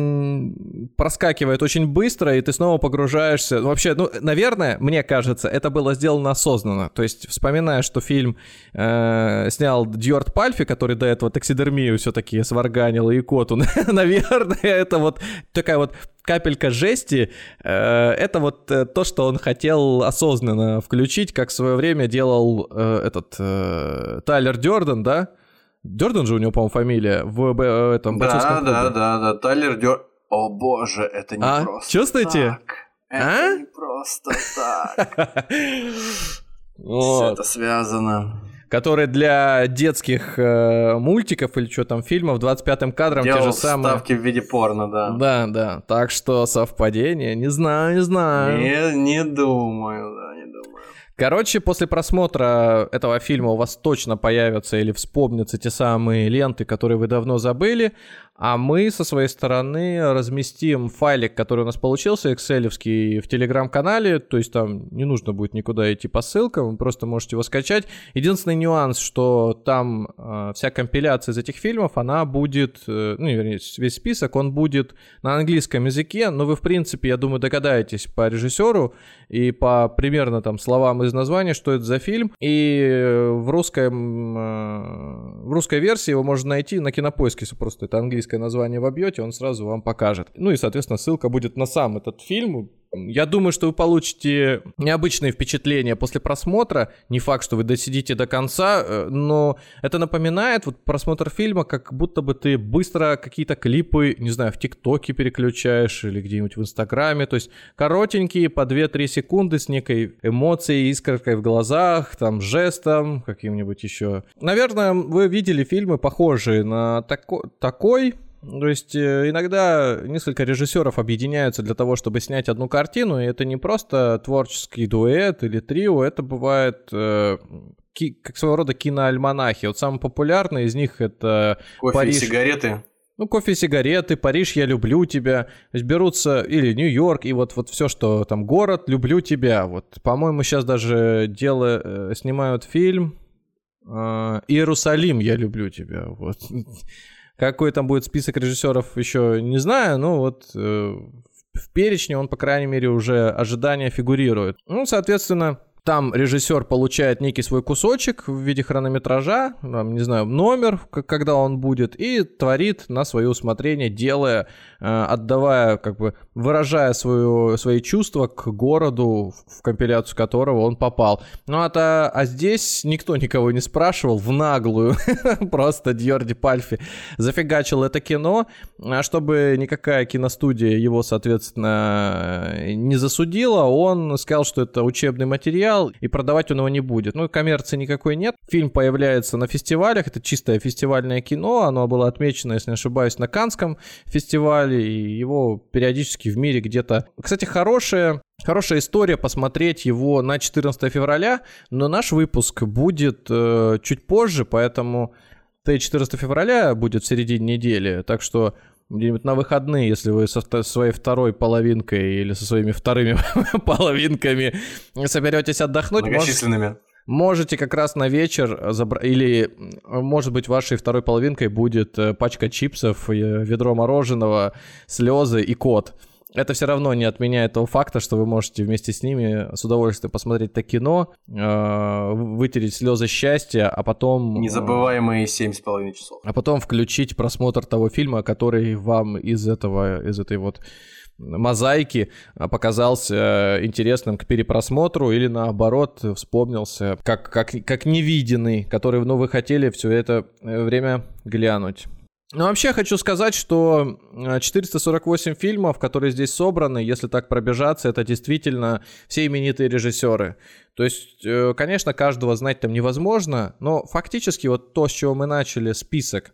проскакивает очень быстро, и ты снова погружаешься. Вообще, наверное, мне кажется, это было сделано осознанно. То есть, вспоминая, что фильм снял Дьёрдь Пальфи, который до этого таксидермию все-таки сварганил и Икоту, наверное, это вот такая вот капелька жести. Это вот то, что он хотел осознанно включить, как в свое время делал этот Тайлер Дёрден, да? Дёрден же у него, по-моему, фамилия в этом бойцовском клубе. Да. Тайлер Дёрден. О боже, это не просто чувствуете? Так. Это не просто так. Все это связано. Который для детских мультиков или что там фильмов 25-м кадром делал те же самые... вставки в виде порно, да. Да. Так что совпадение? Не знаю. Не думаю. Короче, после просмотра этого фильма у вас точно появятся или вспомнятся те самые ленты, которые вы давно забыли, а мы со своей стороны разместим файлик, который у нас получился, экселевский, в Телеграм-канале, то есть там не нужно будет никуда идти по ссылкам, вы просто можете его скачать. Единственный нюанс, что там вся компиляция из этих фильмов, она будет, весь список, он будет на английском языке, но вы, в принципе, я думаю, догадаетесь по режиссеру и по примерно там словам из названия, что это за фильм, и в русской версии его можно найти на Кинопоиске, если просто это английское название вобьете, он сразу вам покажет. Ну и, соответственно, ссылка будет на сам этот фильм. Я думаю, что вы получите необычные впечатления после просмотра. Не факт, что вы досидите до конца, но это напоминает вот просмотр фильма, как будто бы ты быстро какие-то клипы, не знаю, в ТикТоке переключаешь или где-нибудь в Инстаграме. То есть коротенькие, по 2-3 секунды с некой эмоцией, искоркой в глазах, там, жестом, каким-нибудь еще. Наверное, вы видели фильмы, похожие на такой. То есть иногда несколько режиссеров объединяются для того, чтобы снять одну картину, и это не просто творческий дуэт или трио, это бывает как своего рода киноальманахи. Вот самый популярный из них это «Кофе и сигареты». Кофе и сигареты, Париж, я люблю тебя. То есть берутся, или Нью-Йорк, и вот все, что там город, люблю тебя. Вот, по-моему, сейчас даже снимают фильм «Иерусалим, я люблю тебя». Вот. Какой там будет список режиссеров, еще не знаю, но вот в перечне он, по крайней мере, уже ожидания фигурирует. Соответственно, там режиссер получает некий свой кусочек в виде хронометража, там, не знаю, номер, когда он будет, и творит на свое усмотрение, делая, отдавая, как бы выражая свои чувства к городу, в компиляцию которого он попал. А здесь никто никого не спрашивал, в наглую, просто Дьёрдь Пальфи зафигачил это кино, чтобы никакая киностудия его, соответственно, не засудила, он сказал, что это учебный материал, и продавать он его не будет. Коммерции никакой нет. Фильм появляется на фестивалях. Это чистое фестивальное кино. Оно было отмечено, если не ошибаюсь, на Каннском фестивале. И его периодически в мире где-то... Кстати, хорошая история посмотреть его на 14 февраля. Но наш выпуск будет чуть позже, поэтому 14 февраля будет в середине недели. Так что... где-нибудь на выходные, если вы со своей второй половинкой или со своими вторыми половинками соберетесь отдохнуть, можете как раз на вечер или, может быть, вашей второй половинкой будет пачка чипсов, ведро мороженого, слезы и кот. Это все равно не отменяет того факта, что вы можете вместе с ними с удовольствием посмотреть это кино, вытереть слезы счастья, а потом... Незабываемые 7,5 часов. А потом включить просмотр того фильма, который вам из этой вот мозаики показался интересным к перепросмотру или, наоборот, вспомнился как невиденный, который, вы хотели все это время глянуть. Вообще, хочу сказать, что 448 фильмов, которые здесь собраны, если так пробежаться, это действительно все именитые режиссеры. То есть, конечно, каждого знать там невозможно, но фактически вот то, с чего мы начали список,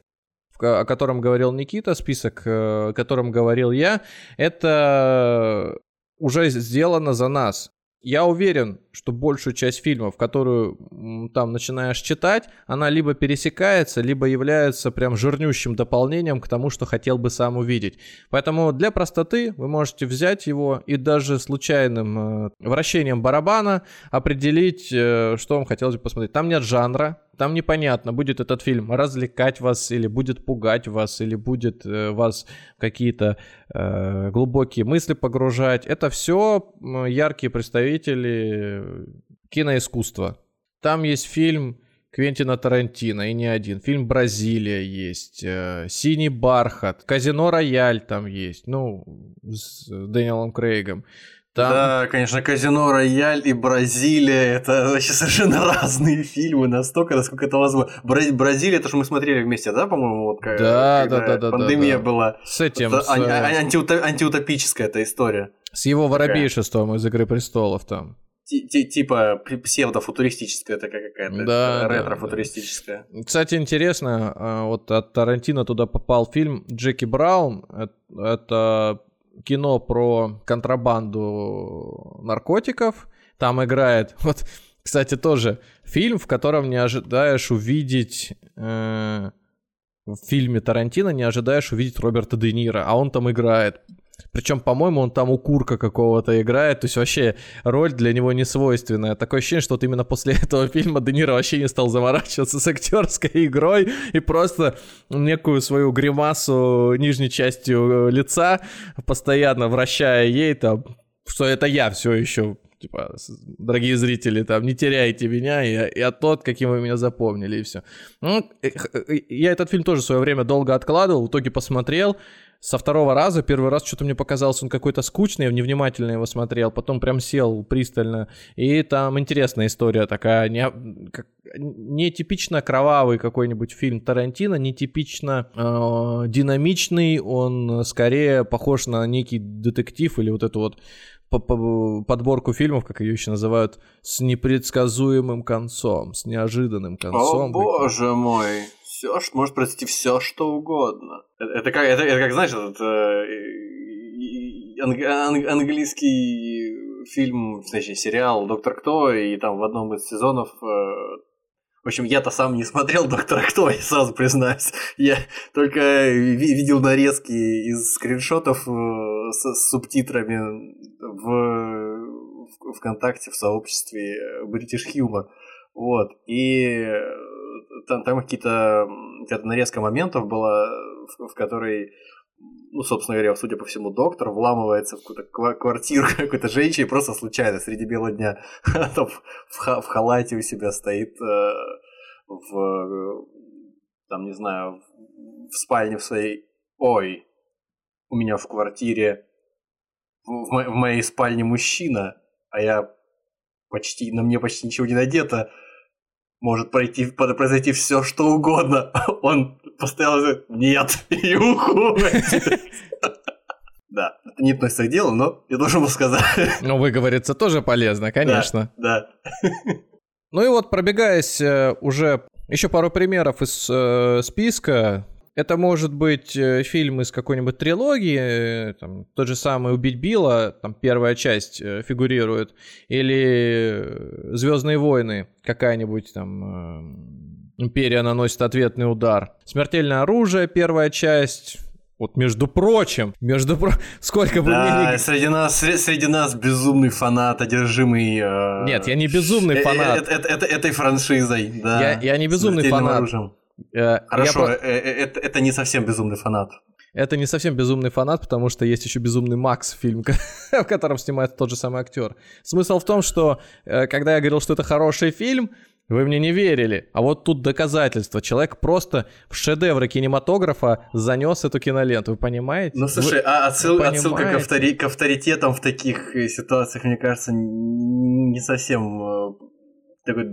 о котором говорил Никита, список, о котором говорил я, это уже сделано за нас. Я уверен, что большую часть фильмов, которую там начинаешь читать, она либо пересекается, либо является прям жирнющим дополнением к тому, что хотел бы сам увидеть. Поэтому для простоты вы можете взять его и даже случайным вращением барабана определить, что вам хотелось бы посмотреть. Там нет жанра, там непонятно, будет этот фильм развлекать вас или будет пугать вас, или будет вас какие-то глубокие мысли погружать. Это все яркие представители киноискусства. Там есть фильм Квентина Тарантино, и не один. Фильм «Бразилия» есть, «Синий бархат», «Казино Рояль» там есть, ну, с Дэниелом Крейгом. Там... Да, конечно, «Казино Рояль» и «Бразилия» — это вообще совершенно разные фильмы, настолько, насколько это возможно. «Бразилия» — это что мы смотрели вместе, да, по-моему, вот как, да, когда да, пандемия была. С этим. Антиутопическая эта история. С его воробейшеством из «Игры престолов» там. Типа псевдофутуристическая такая какая-то, да, ретро-футуристическая. Да. Кстати, интересно, вот от Тарантино туда попал фильм «Джеки Браун». Это... кино про контрабанду наркотиков. Там играет, вот, кстати, тоже фильм, в котором не ожидаешь увидеть, в фильме Тарантино не ожидаешь увидеть Роберта Де Ниро, а он там играет. Причем, по-моему, он там укурка какого-то играет, то есть вообще роль для него не свойственная. Такое ощущение, что вот именно после этого фильма Де Ниро вообще не стал заморачиваться с актерской игрой и просто некую свою гримасу нижней частью лица, постоянно вращая ей, там, что это я все еще, типа, дорогие зрители, там, не теряйте меня, я тот, каким вы меня запомнили, и все. Ну, я этот фильм тоже в свое время долго откладывал, в итоге посмотрел. Со второго раза, первый раз что-то мне показался он какой-то скучный, я невнимательно его смотрел, потом прям сел пристально, и там интересная история такая, нетипично кровавый какой-нибудь фильм Тарантино, нетипично динамичный, он скорее похож на некий детектив или вот эту вот подборку фильмов, как ее еще называют, с непредсказуемым концом, с неожиданным концом. О, боже мой! Все, может произойти все, что угодно. Это как, знаешь, этот английский фильм, значит, сериал «Доктор Кто», и там в одном из сезонов... В общем, я-то сам не смотрел «Доктора Кто», я сразу признаюсь. Я только видел нарезки из скриншотов с субтитрами в ВКонтакте, в сообществе British Humor. Вот, и там какая-то нарезка моментов была, в которой, ну, собственно говоря, судя по всему, доктор вламывается в какую-то квартиру какой-то женщины, просто случайно, среди бела дня, там в халате у себя стоит, там, не знаю, в спальне в своей, ой, у меня в квартире, в моей спальне мужчина, а я почти, на мне почти ничего не надето. Может произойти все, что угодно. Он постоянно говорит «нет» и уходит. Да, это не относится к делу, но я должен был сказать. Ну, выговориться тоже полезно, конечно. Да. Ну и вот, пробегаясь уже еще пару примеров из списка, это может быть фильм из какой-нибудь трилогии, там, тот же самый «Убить Билла», там первая часть фигурирует, или «Звездные войны», какая-нибудь там «Империя наносит ответный удар». «Смертельное оружие», первая часть... Вот, между прочим, сколько бы мне ни... среди нас безумный фанат, одержимый... Нет, я не безумный фанат. Этой франшизой, да. Я не безумный фанат. Оружием. Хорошо, это не совсем безумный фанат. Это не совсем безумный фанат, потому что есть еще «Безумный Макс» фильм, в котором снимается тот же самый актер. Смысл в том, что когда я говорил, что это хороший фильм, вы мне не верили. А вот тут доказательство. Человек просто в шедевры кинематографа занес эту киноленту, вы понимаете? Ну, слушай, отсылка к авторитетам в таких ситуациях, мне кажется, не совсем... такое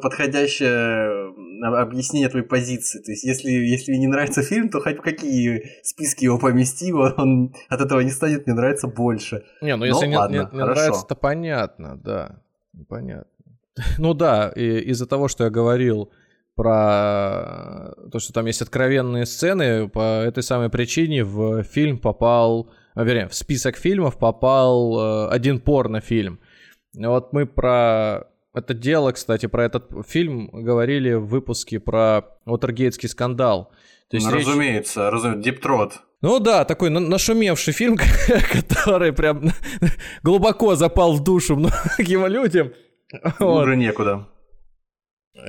подходящее объяснение твоей позиции. То есть, если не нравится фильм, то хоть в какие списки его помести, он от этого не станет, мне нравится больше. Не, ну если не нравится, то понятно, да. Понятно. Ну да, из-за того, что я говорил про то, что там есть откровенные сцены. По этой самой причине в фильм попал... Вернее, в список фильмов попал один порнофильм. Вот мы про это дело, кстати, про этот фильм говорили в выпуске про Уотергейтский скандал. То есть разумеется, Диптрот. Ну да, такой нашумевший фильм, который прям глубоко запал в душу многим людям. Уже некуда.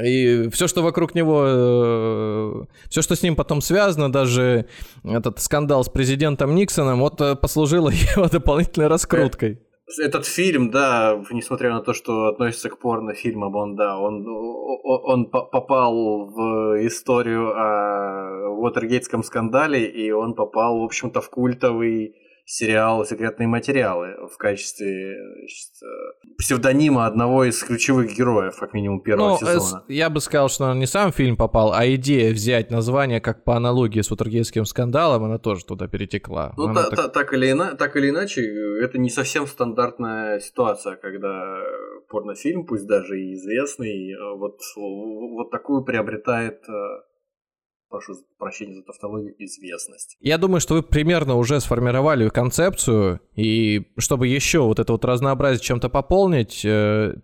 И все, что вокруг него, все, что с ним потом связано, даже этот скандал с президентом Никсоном, вот послужило его дополнительной раскруткой. Этот фильм, да, несмотря на то, что относится к порнофильмам, он попал в историю о Уотергейтском скандале, и он попал, в общем-то, в культовый сериал «Секретные материалы» в качестве псевдонима одного из ключевых героев, как минимум, первого сезона. Я бы сказал, что не сам фильм попал, а идея взять название как по аналогии с Уотергейтским скандалом, она тоже туда перетекла. Ну, так или иначе, это не совсем стандартная ситуация, когда порнофильм, пусть даже и известный, вот такую приобретает... Прошу прощения за тавтологию, известность. Я думаю, что вы примерно уже сформировали концепцию, и чтобы еще вот это вот разнообразие чем-то пополнить,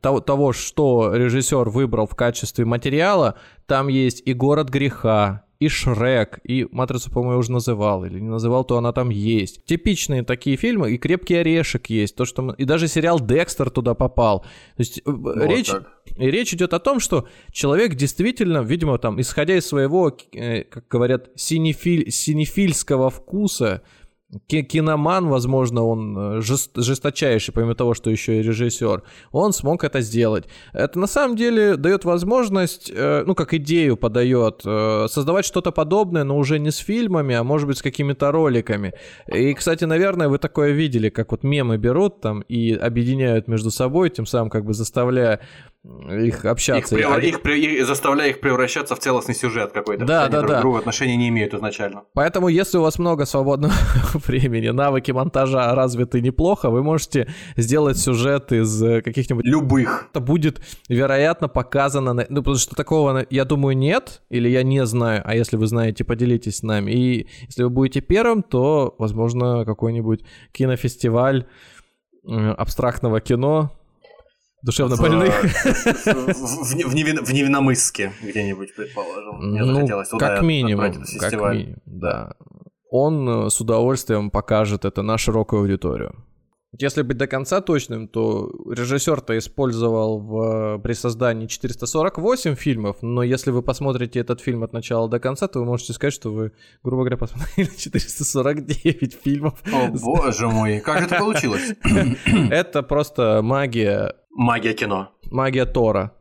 того, что режиссер выбрал в качестве материала, там есть и «Город греха», и «Шрек», и «Матрицу», по-моему, я уже называл, или не называл, то она там есть. Типичные такие фильмы, и «Крепкий орешек» есть, то, что мы... и даже сериал «Декстер» туда попал. То есть речь идет о том, что человек действительно, видимо, там, исходя из своего, как говорят, синефильского вкуса, киноман, возможно, он жесточайший, помимо того, что еще и режиссер, он смог это сделать. Это на самом деле дает возможность, ну, как идею подает, создавать что-то подобное, но уже не с фильмами, а может быть с какими-то роликами. И, кстати, наверное, вы такое видели, как вот мемы берут там и объединяют между собой, тем самым как бы заставляя их общаться. Заставляя их превращаться в целостный сюжет какой-то. Да, да, да. Друг отношения не имеют изначально. Поэтому, если у вас много свободного времени, навыки монтажа развиты неплохо, вы можете сделать сюжет из каких-нибудь... Любых. Это будет, вероятно, показано... Ну, потому что такого, я думаю, нет, или я не знаю, а если вы знаете, поделитесь с нами. И если вы будете первым, то, возможно, какой-нибудь кинофестиваль абстрактного кино... Душевно больных. В Невиномысске где-нибудь, предположим. Мне захотелось туда отправить этот фестиваль. Да. Он с удовольствием покажет это на широкую аудиторию. Если быть до конца точным, то режиссер-то использовал при создании 448 фильмов, но если вы посмотрите этот фильм от начала до конца, то вы можете сказать, что вы, грубо говоря, посмотрели 449 фильмов. О, боже мой, как это получилось? Это просто магия... Магия кино. Магия Тора.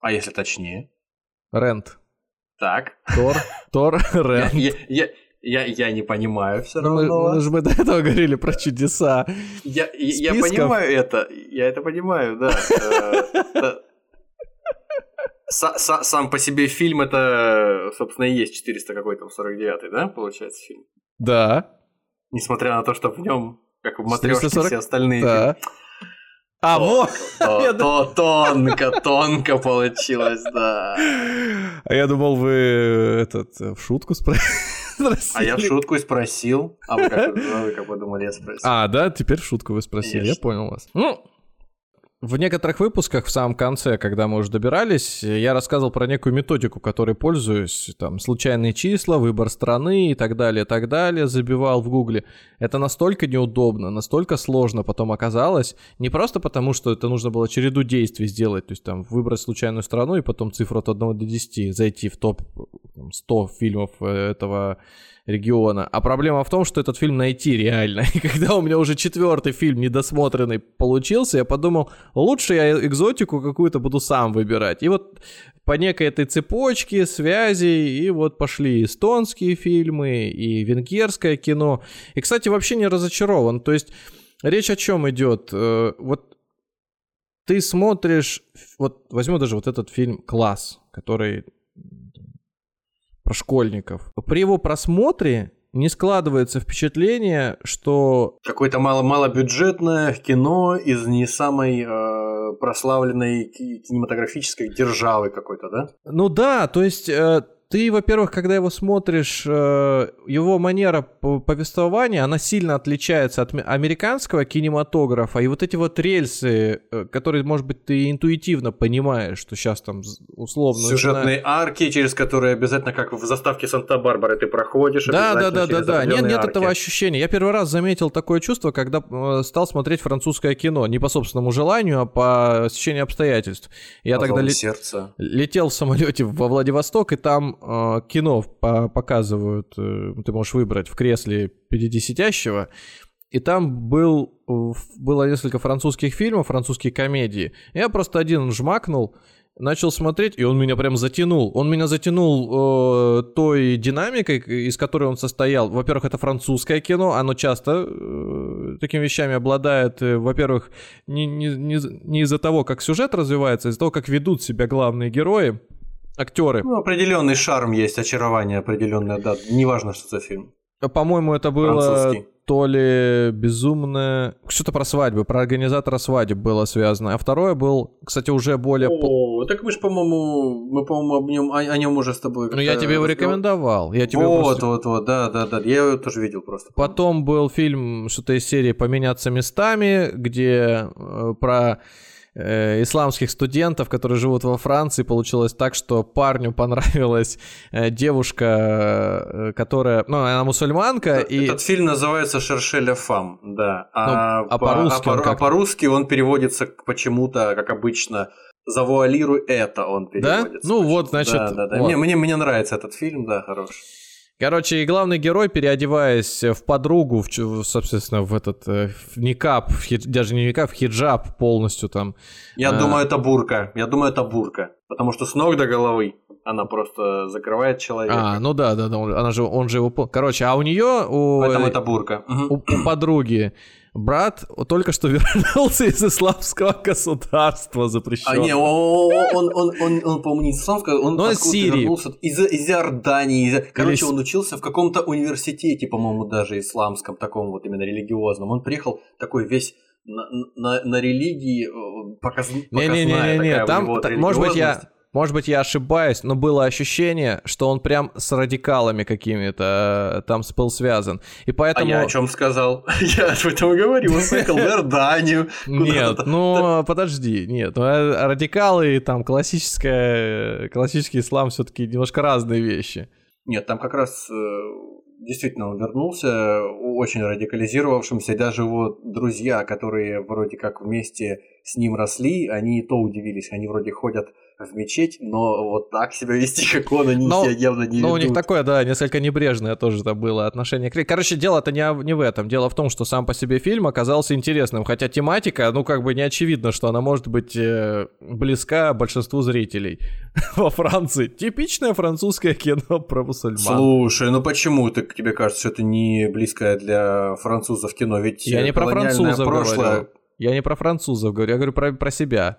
А если точнее? Рент. Так. Тор, Рент. Я не понимаю все равно. Мы же до этого говорили про чудеса. Я понимаю это. Я это понимаю, да. Сам по себе фильм это, собственно, и есть 449, да, получается, фильм? Да. Несмотря на то, что в нем, как в «Матрешке», все остальные фильмы. А вот! Тонко получилось, да. А я думал, вы в шутку спросили. А я в шутку и спросил. А вы как бы думали, я спросил. А, да, теперь в шутку вы спросили, я понял вас. Ну, в некоторых выпусках в самом конце, когда мы уже добирались, я рассказывал про некую методику, которой пользуюсь, там, случайные числа, выбор страны и так далее, забивал в Гугле. Это настолько неудобно, настолько сложно потом оказалось, не просто потому, что это нужно было череду действий сделать, то есть там выбрать случайную страну и потом цифру от 1 до 10, зайти в топ 100 фильмов этого региона. А проблема в том, что этот фильм найти реально. И когда у меня уже 4-й фильм недосмотренный получился, я подумал, лучше я экзотику какую-то буду сам выбирать. И вот по некой этой цепочке связей, и вот пошли эстонские фильмы, и венгерское кино. И, кстати, вообще не разочарован. То есть речь о чем идет? Вот ты смотришь... Вот возьму даже вот этот фильм «Класс», который... про школьников. При его просмотре не складывается впечатление, что... Какое-то малобюджетное кино из не самой прославленной кинематографической державы какой-то, да? Ну да, то есть... Ты, во-первых, когда его смотришь, его манера повествования, она сильно отличается от американского кинематографа, и вот эти вот рельсы, которые, может быть, ты интуитивно понимаешь, что сейчас там условно... Сюжетные арки, через которые обязательно, как в заставке Санта-Барбары, ты проходишь, да. Нет этого ощущения. Я первый раз заметил такое чувство, когда стал смотреть французское кино, не по собственному желанию, а по стечению обстоятельств. Я тогда летел в самолете во Владивосток, и там кино показывают, ты можешь выбрать в кресле 50-сидящего, и там было несколько французских фильмов, французские комедии. Я просто один жмакнул, начал смотреть, и он меня прям затянул. Он меня затянул той динамикой, из которой он состоял. Во-первых, это французское кино, оно часто такими вещами обладает. Во-первых, не из-за того, как сюжет развивается, а из-за того, как ведут себя главные герои. Актеры. Ну, определенный шарм есть, очарование определенное, да. Неважно, что за фильм. По-моему, это было то ли безумное... Что-то про свадьбу, про организатора свадеб было связано. А второе был, кстати, уже более... О, так мы, по-моему, о нем уже с тобой... Ну, я тебе его рекомендовал. Да. Я его тоже видел просто. Потом был фильм, что-то из серии «Поменяться местами», где про... исламских студентов, которые живут во Франции. Получилось так, что парню понравилась девушка, которая... Ну, она мусульманка. Этот фильм называется «Шершеля Фам», да. По-русски он переводится почему-то, как обычно, «Завуалируй это» он переводится. Да? Ну вот, значит... Да. Вот. Мне нравится этот фильм, да, хороший. Короче, главный герой, переодеваясь в подругу, собственно, в этот в никап, даже не никап, в хиджаб полностью там. Я думаю, это бурка. Потому что с ног до головы она просто закрывает человека. Ну да. Он же его... Короче, а у нее... Поэтому это бурка. У подруги. Брат только что вернулся из исламского государства запрещенного. Он по-моему, не из исламского, он откуда-то вернулся из Иордании. Короче, он учился в каком-то университете, по-моему, даже исламском, таком вот именно религиозном. Он приехал такой весь... На религии показная такая вот религиозность. Может быть, я ошибаюсь, но было ощущение, что он прям с радикалами какими-то там был связан. И поэтому... А я о чем сказал? Я об этом говорил. Он поехал в Иорданию. Нет, ну подожди, нет. Радикалы и там классический ислам все-таки немножко разные вещи. Нет, там как раз... Действительно, он вернулся очень радикализировавшимся. Даже его друзья, которые вроде как вместе с ним росли, они и то удивились. Они вроде ходят в мечеть, но вот так себя вести, как он, они себя явно не ведут. У них такое, да, несколько небрежное тоже там было отношение. Короче, дело-то не в этом. Дело в том, что сам по себе фильм оказался интересным. Хотя тематика, как бы не очевидно, что она может быть близка большинству зрителей во Франции. Типичное французское кино про мусульман. Слушай, почему ты тебе кажется, что это не близкое для французов кино? Ведь я не про французов говорю. Я не про французов говорю, я говорю про себя.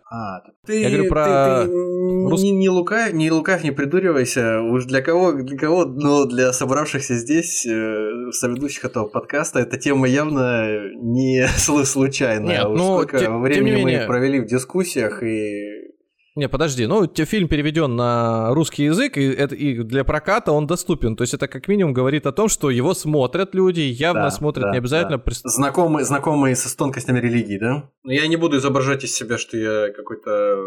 Я говорю про... Не лукавь, не придуривайся. Уж для кого, но для собравшихся здесь, соведущих этого подкаста, эта тема явно не случайная. Нет, сколько времени мы провели в дискуссиях и... Не, подожди, фильм переведен на русский язык, и для проката он доступен. То есть это как минимум говорит о том, что его смотрят люди, явно смотрят, не обязательно... Да. Знакомые с тонкостями религии, да? Я не буду изображать из себя, что я какой-то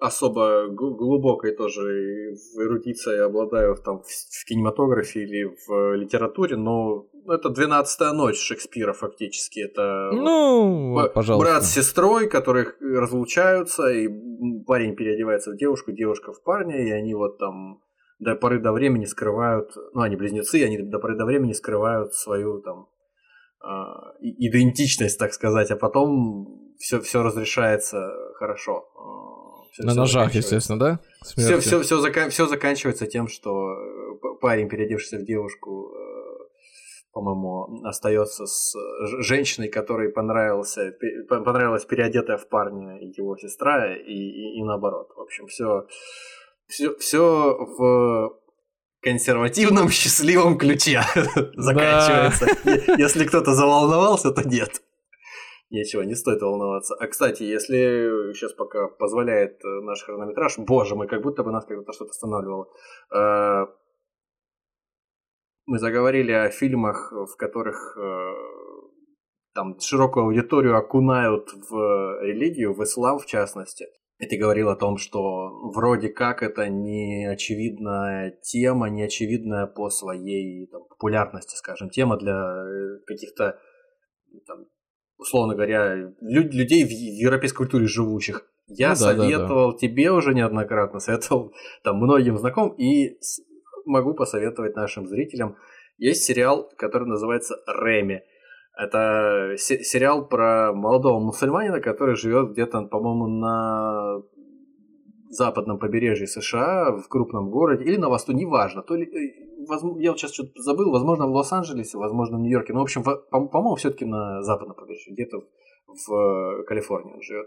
особо глубокой тоже эрудицией обладаю в кинематографе или в литературе, но... Это 12-я ночь Шекспира фактически. Это брат с сестрой, которых разлучаются, и парень переодевается в девушку, девушка в парня, и они вот там до поры до времени скрывают, они близнецы, они до поры до времени скрывают свою там идентичность, так сказать, а потом все разрешается хорошо. На ножах, естественно, да? Все заканчивается тем, что парень, переодевшийся в девушку, по-моему, остается с женщиной, которой понравилась переодетая в парня его сестра, и наоборот. В общем, все в консервативном счастливом ключе заканчивается. Если кто-то заволновался, то нет. Ничего, не стоит волноваться. А, кстати, если сейчас пока позволяет наш хронометраж... Боже мой, как будто бы нас когда-то что-то останавливало. Мы заговорили о фильмах, в которых там широкую аудиторию окунают в религию, в ислам в частности. И ты говорил о том, что вроде как это не очевидная тема, не очевидная по своей там, популярности, скажем, тема для каких-то... там, условно говоря, людей в европейской культуре живущих. Я советовал тебе уже неоднократно, советовал там, многим знакомым и могу посоветовать нашим зрителям. Есть сериал, который называется «Реми». Это сериал про молодого мусульманина, который живет где-то, по-моему, на западном побережье США, в крупном городе, или на восту, неважно. То ли, я вот сейчас что-то забыл, возможно, в Лос-Анджелесе, возможно, в Нью-Йорке, но, в общем, по-моему, все-таки на западном побережье, где-то в Калифорнии он живет.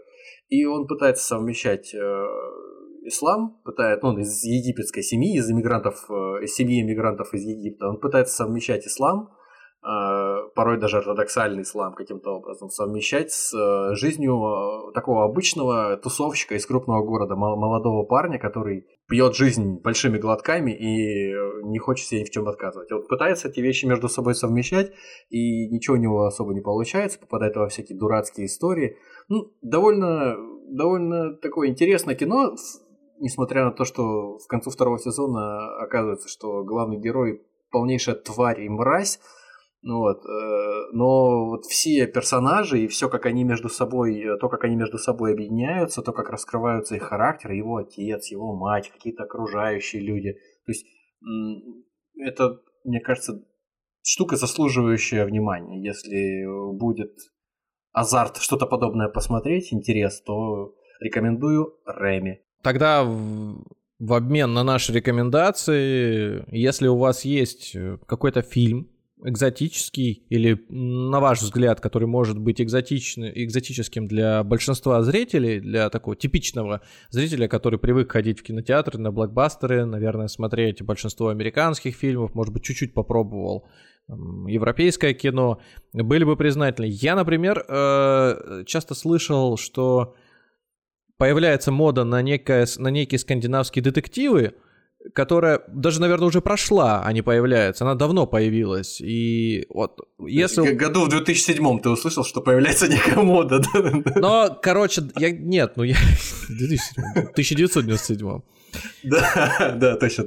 И он пытается совмещать ислам, он из египетской семьи, из семьи иммигрантов из Египта, он пытается совмещать ислам, порой даже ортодоксальный ислам каким-то образом, совмещать с жизнью такого обычного тусовщика из крупного города, молодого парня, который пьет жизнь большими глотками и не хочет себе ни в чем отказывать. Он пытается эти вещи между собой совмещать, и ничего у него особо не получается, попадает во всякие дурацкие истории. Ну, довольно такое интересное кино, несмотря на то, что в конце второго сезона оказывается, что главный герой полнейшая тварь и мразь. Но вот все персонажи и все, как они между собой, то, как они между собой объединяются, то, как раскрываются их характер, его отец, его мать, какие-то окружающие люди. То есть это, мне кажется, штука, заслуживающая внимания. Если будет азарт, что-то подобное посмотреть, интерес, то рекомендую Реми. Тогда... в обмен на наши рекомендации, если у вас есть какой-то фильм экзотический или, на ваш взгляд, который может быть экзотическим для большинства зрителей, для такого типичного зрителя, который привык ходить в кинотеатры, на блокбастеры, наверное, смотреть большинство американских фильмов, может быть, чуть-чуть попробовал европейское кино, были бы признательны. Я, например, часто слышал, что появляется мода на некие скандинавские детективы, которая даже, наверное, уже прошла, а не появляется. Она давно появилась. И вот если... Году в 2007 ты услышал, что появляется некая мода. Но, короче, я... Нет, ну я... В 1997. Да, точно.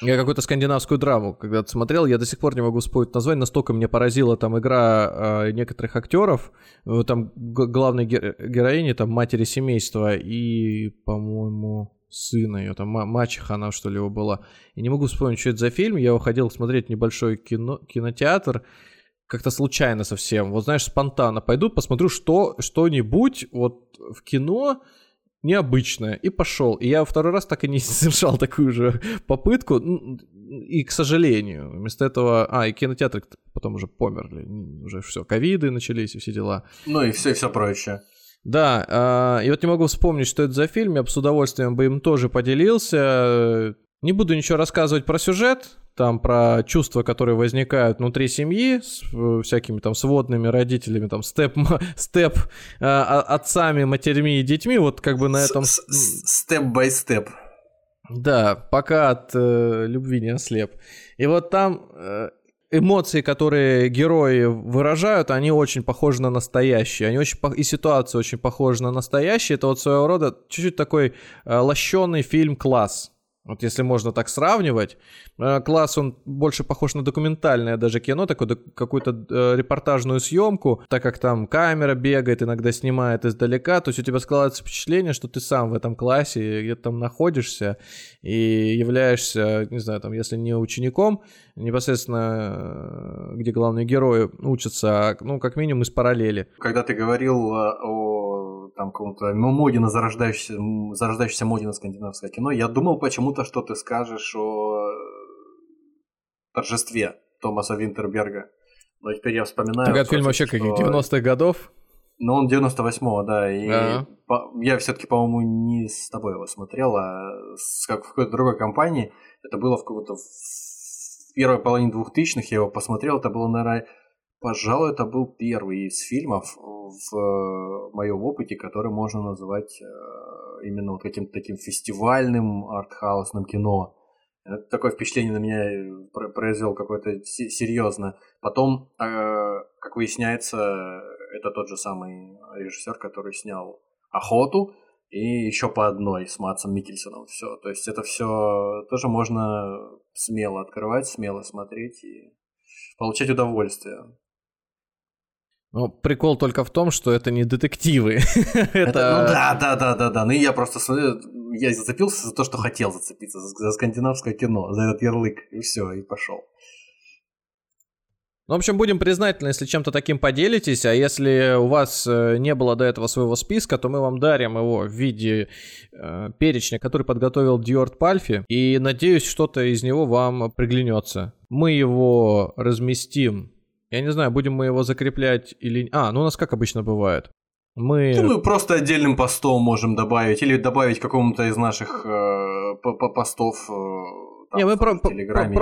Я какую-то скандинавскую драму когда-то смотрел, я до сих пор не могу вспомнить название, настолько меня поразила там игра некоторых актеров, там главной героини, там матери семейства и, по-моему, сына ее, там мачеха она что ли его была. Я не могу вспомнить, что это за фильм, я уходил смотреть небольшой кинотеатр, как-то случайно совсем, вот знаешь, спонтанно пойду, посмотрю что-нибудь вот в кино... необычное, и пошел. И я второй раз так и не совершал такую же попытку, и, к сожалению, вместо этого... и кинотеатры потом уже померли, уже все, ковиды начались и все дела. Ну и все прочее. Да, и вот не могу вспомнить, что это за фильм, я бы с удовольствием бы им тоже поделился. Не буду ничего рассказывать про сюжет, там про чувства, которые возникают внутри семьи, с всякими там сводными родителями, там отцами, матерьми и детьми, вот как бы на этом... Степ-бай-степ. Да, пока от любви не ослеп. И вот там эмоции, которые герои выражают, они очень похожи на настоящие, и ситуация очень похожа на настоящие, это вот своего рода чуть-чуть такой лощеный фильм «Класс». Вот если можно так сравнивать, «Класс», он больше похож на документальное даже кино, такую какую-то репортажную съемку, так как там камера бегает, иногда снимает издалека, то есть у тебя складывается впечатление, что ты сам в этом классе где-то там находишься и являешься, не знаю, там, если не учеником, непосредственно где главные герои учатся, как минимум из параллели. Когда ты говорил о каком-то моде на зарождающейся моде на скандинавское кино, я думал почему-то, что ты скажешь о «Торжестве» Томаса Винтерберга. Но теперь я вспоминаю... Так этот фильм вообще каких, 90-х годов? Ну, он 98-го, да. И я все-таки, по-моему, не с тобой его смотрел, а в какой-то другой компании. Это было в первой половине 2000-х, я его посмотрел, это было, наверное... Пожалуй, это был первый из фильмов в моем опыте, который можно называть именно вот каким-то таким фестивальным артхаусным кино. Такое впечатление на меня произвел какое-то серьезное. Потом, как выясняется, это тот же самый режиссер, который снял «Охоту» и еще по одной с Мадсом Миккельсоном. Все. То есть это все тоже можно смело открывать, смело смотреть и получать удовольствие. Ну, прикол только в том, что это не детективы. Да. Ну, я просто смотрю, я зацепился за то, что хотел зацепиться, за скандинавское кино, за этот ярлык, и все, и пошел. Ну, в общем, будем признательны, если чем-то таким поделитесь, а если у вас не было до этого своего списка, то мы вам дарим его в виде перечня, который подготовил Дьёрдь Пальфи, и, надеюсь, что-то из него вам приглянется. Мы его разместим. Я не знаю, будем мы его закреплять или... ну у нас как обычно бывает. Мы просто отдельным постом можем добавить, или добавить какому-то из наших постов там, в Телеграме.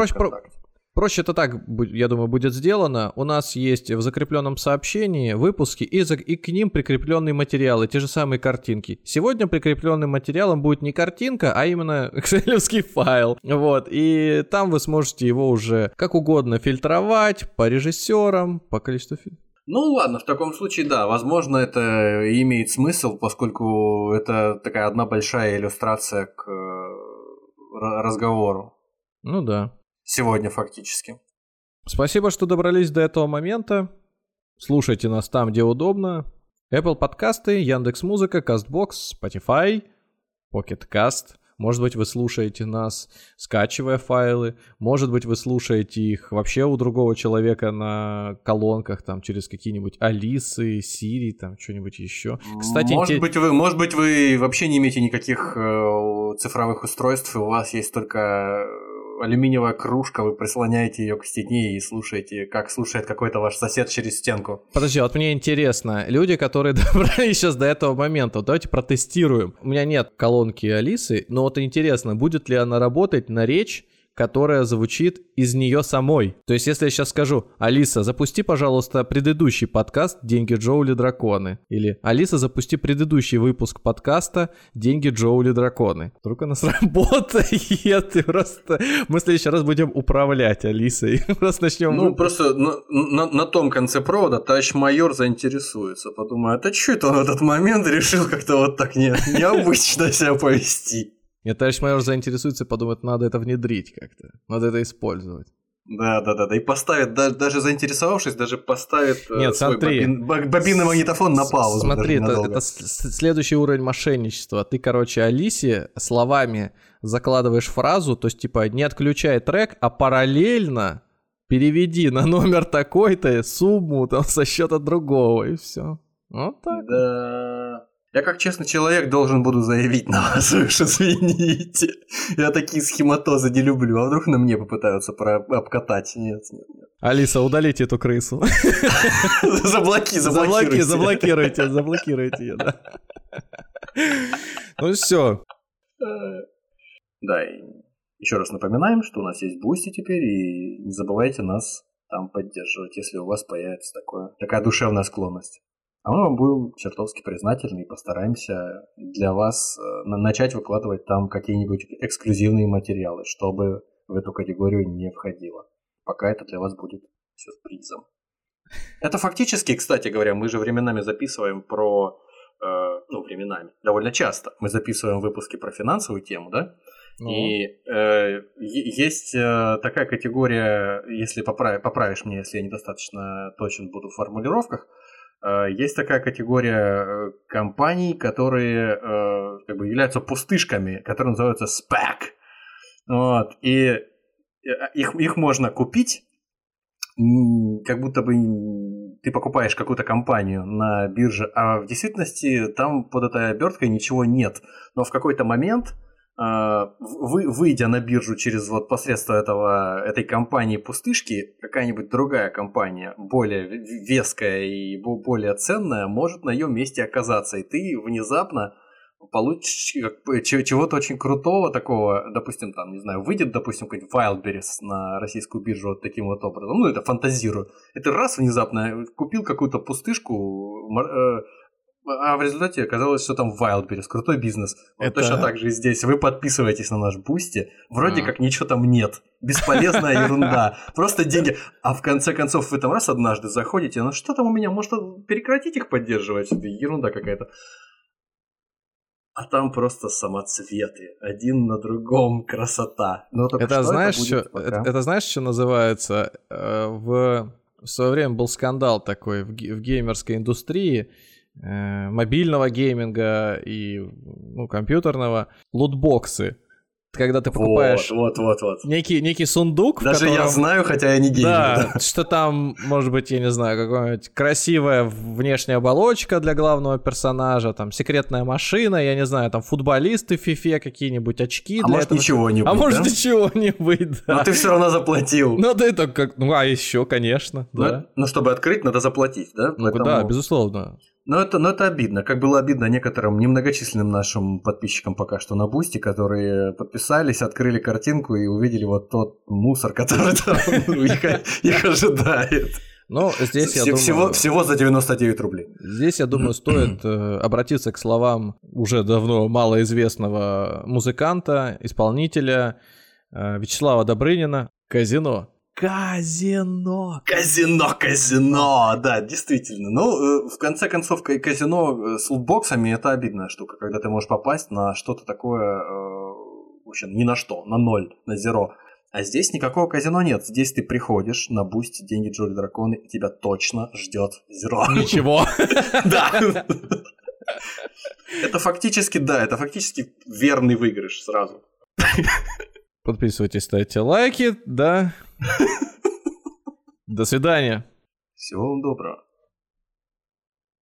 Проще это так, я думаю, будет сделано. У нас есть в закрепленном сообщении выпуски и к ним прикрепленные материалы, те же самые картинки. Сегодня прикрепленным материалом будет не картинка, а именно экселевский файл. Вот, и там вы сможете его уже как угодно фильтровать по режиссерам, по количеству фильмов. Ну ладно, в таком случае, да, возможно, это имеет смысл, поскольку это такая одна большая иллюстрация к разговору. Ну да. Сегодня фактически. Спасибо, что добрались до этого момента. Слушайте нас там, где удобно. Apple подкасты, Яндекс.Музыка, Castbox, Spotify, Pocket Cast. Может быть, вы слушаете нас, скачивая файлы. Может быть, вы слушаете их вообще у другого человека на колонках, там, через какие-нибудь Алисы, Сири, там, что-нибудь еще. Кстати, может быть, вы вообще не имеете никаких цифровых устройств, и у вас есть только... алюминиевая кружка, вы прислоняете ее к стене и слушаете, как слушает какой-то ваш сосед через стенку. Подожди, вот мне интересно, люди, которые добрались сейчас до этого момента, вот давайте протестируем. У меня нет колонки Алисы, но вот интересно, будет ли она работать на речь, которая звучит из нее самой. То есть, если я сейчас скажу: «Алиса, запусти, пожалуйста, предыдущий подкаст «Деньги Джоули Драконы». Или «Алиса, запусти предыдущий выпуск подкаста «Деньги Джоули Драконы». Вдруг она сработает, и просто мы в следующий раз будем управлять Алисой. Просто начнем... просто на том конце провода товарищ майор заинтересуется. Подумаю, а что это он в этот момент решил как-то вот так необычно себя повести? Нет, товарищ майор заинтересуется и подумает, надо это внедрить как-то, надо это использовать. Да, и поставит, даже заинтересовавшись, даже поставит свой бобинный магнитофон на паузу. Смотри, это следующий уровень мошенничества. Ты, Алисе словами закладываешь фразу, то есть, типа, не отключай трек, а параллельно переведи на номер такой-то сумму там со счета другого, и все. Вот так. Да... Я как честный человек должен буду заявить на вас, вы уж извините. Я такие схематозы не люблю, а вдруг на мне попытаются обкатать. Нет. Алиса, удалите эту крысу. Заблокируйте ее, да. Ну все. Да, еще раз напоминаем, что у нас есть Boosty теперь, и не забывайте нас там поддерживать, если у вас появится такая душевная склонность. А мы вам будем чертовски признательны и постараемся для вас начать выкладывать там какие-нибудь эксклюзивные материалы, чтобы в эту категорию не входило. Пока это для вас будет сюрпризом. Это фактически, кстати говоря, мы же временами записываем про... временами, довольно часто. Мы записываем выпуски про финансовую тему, да? И есть такая категория, если поправишь меня, если я недостаточно точен буду в формулировках, есть такая категория компаний, которые являются пустышками, которые называются SPAC. Вот. И их можно купить, как будто бы ты покупаешь какую-то компанию на бирже, а в действительности там под этой оберткой ничего нет. Но в какой-то момент, выйдя на биржу через вот посредство этой компании пустышки, какая-нибудь другая компания, более веская и более ценная, может на ее месте оказаться. И ты внезапно получишь чего-то очень крутого такого, допустим, там, не знаю, выйдет, допустим, какой-нибудь Wildberries на российскую биржу вот таким вот образом, ну, это фантазирую, это раз внезапно купил какую-то пустышку, а в результате оказалось, что там Wildberries, крутой бизнес. Вот это... Точно так же и здесь. Вы подписываетесь на наш Boosty, вроде как ничего там нет. Бесполезная ерунда. Просто деньги. А в конце концов вы там раз однажды заходите, ну что там у меня, может прекратить их поддерживать? Ерунда какая-то. А там просто самоцветы. Один на другом. Красота. Но только это, что знаешь, это, будет, что, это знаешь, что называется? В свое время был скандал такой в геймерской индустрии, мобильного гейминга и, ну, компьютерного, лутбоксы. Когда ты покупаешь некий сундук, даже в котором... я знаю, хотя я не геймер. Да, что там, может быть, я не знаю, какая-нибудь красивая внешняя оболочка для главного персонажа, там секретная машина, я не знаю, там футболисты в фифе, какие-нибудь очки. А для может этого... ничего не быть, а да? Может ничего не быть, да. Но ты все равно заплатил. Ну да, это как, ну а еще, конечно, но, да. Ну чтобы открыть, надо заплатить, да? Ну, поэтому... да, безусловно. Но это обидно, как было обидно некоторым немногочисленным нашим подписчикам пока что на Boosty, которые подписались, открыли картинку и увидели вот тот мусор, который там их ожидает. Но здесь, я думаю... Всего за 99 рублей. Здесь, я думаю, стоит обратиться к словам уже давно малоизвестного музыканта, исполнителя Вячеслава Добрынина «Казино». Казино! Казино, казино! Да, действительно. Ну, в конце концов, казино с лутбоксами – это обидная штука, когда ты можешь попасть на что-то такое, в общем, ни на что, на ноль, на зеро. А здесь никакого казино нет. Здесь ты приходишь на Boosty, деньги Джоули Драконы, и тебя точно ждет зеро. Ничего. Да. Это фактически верный выигрыш сразу. Подписывайтесь, ставьте лайки, да. До свидания. Всего вам доброго.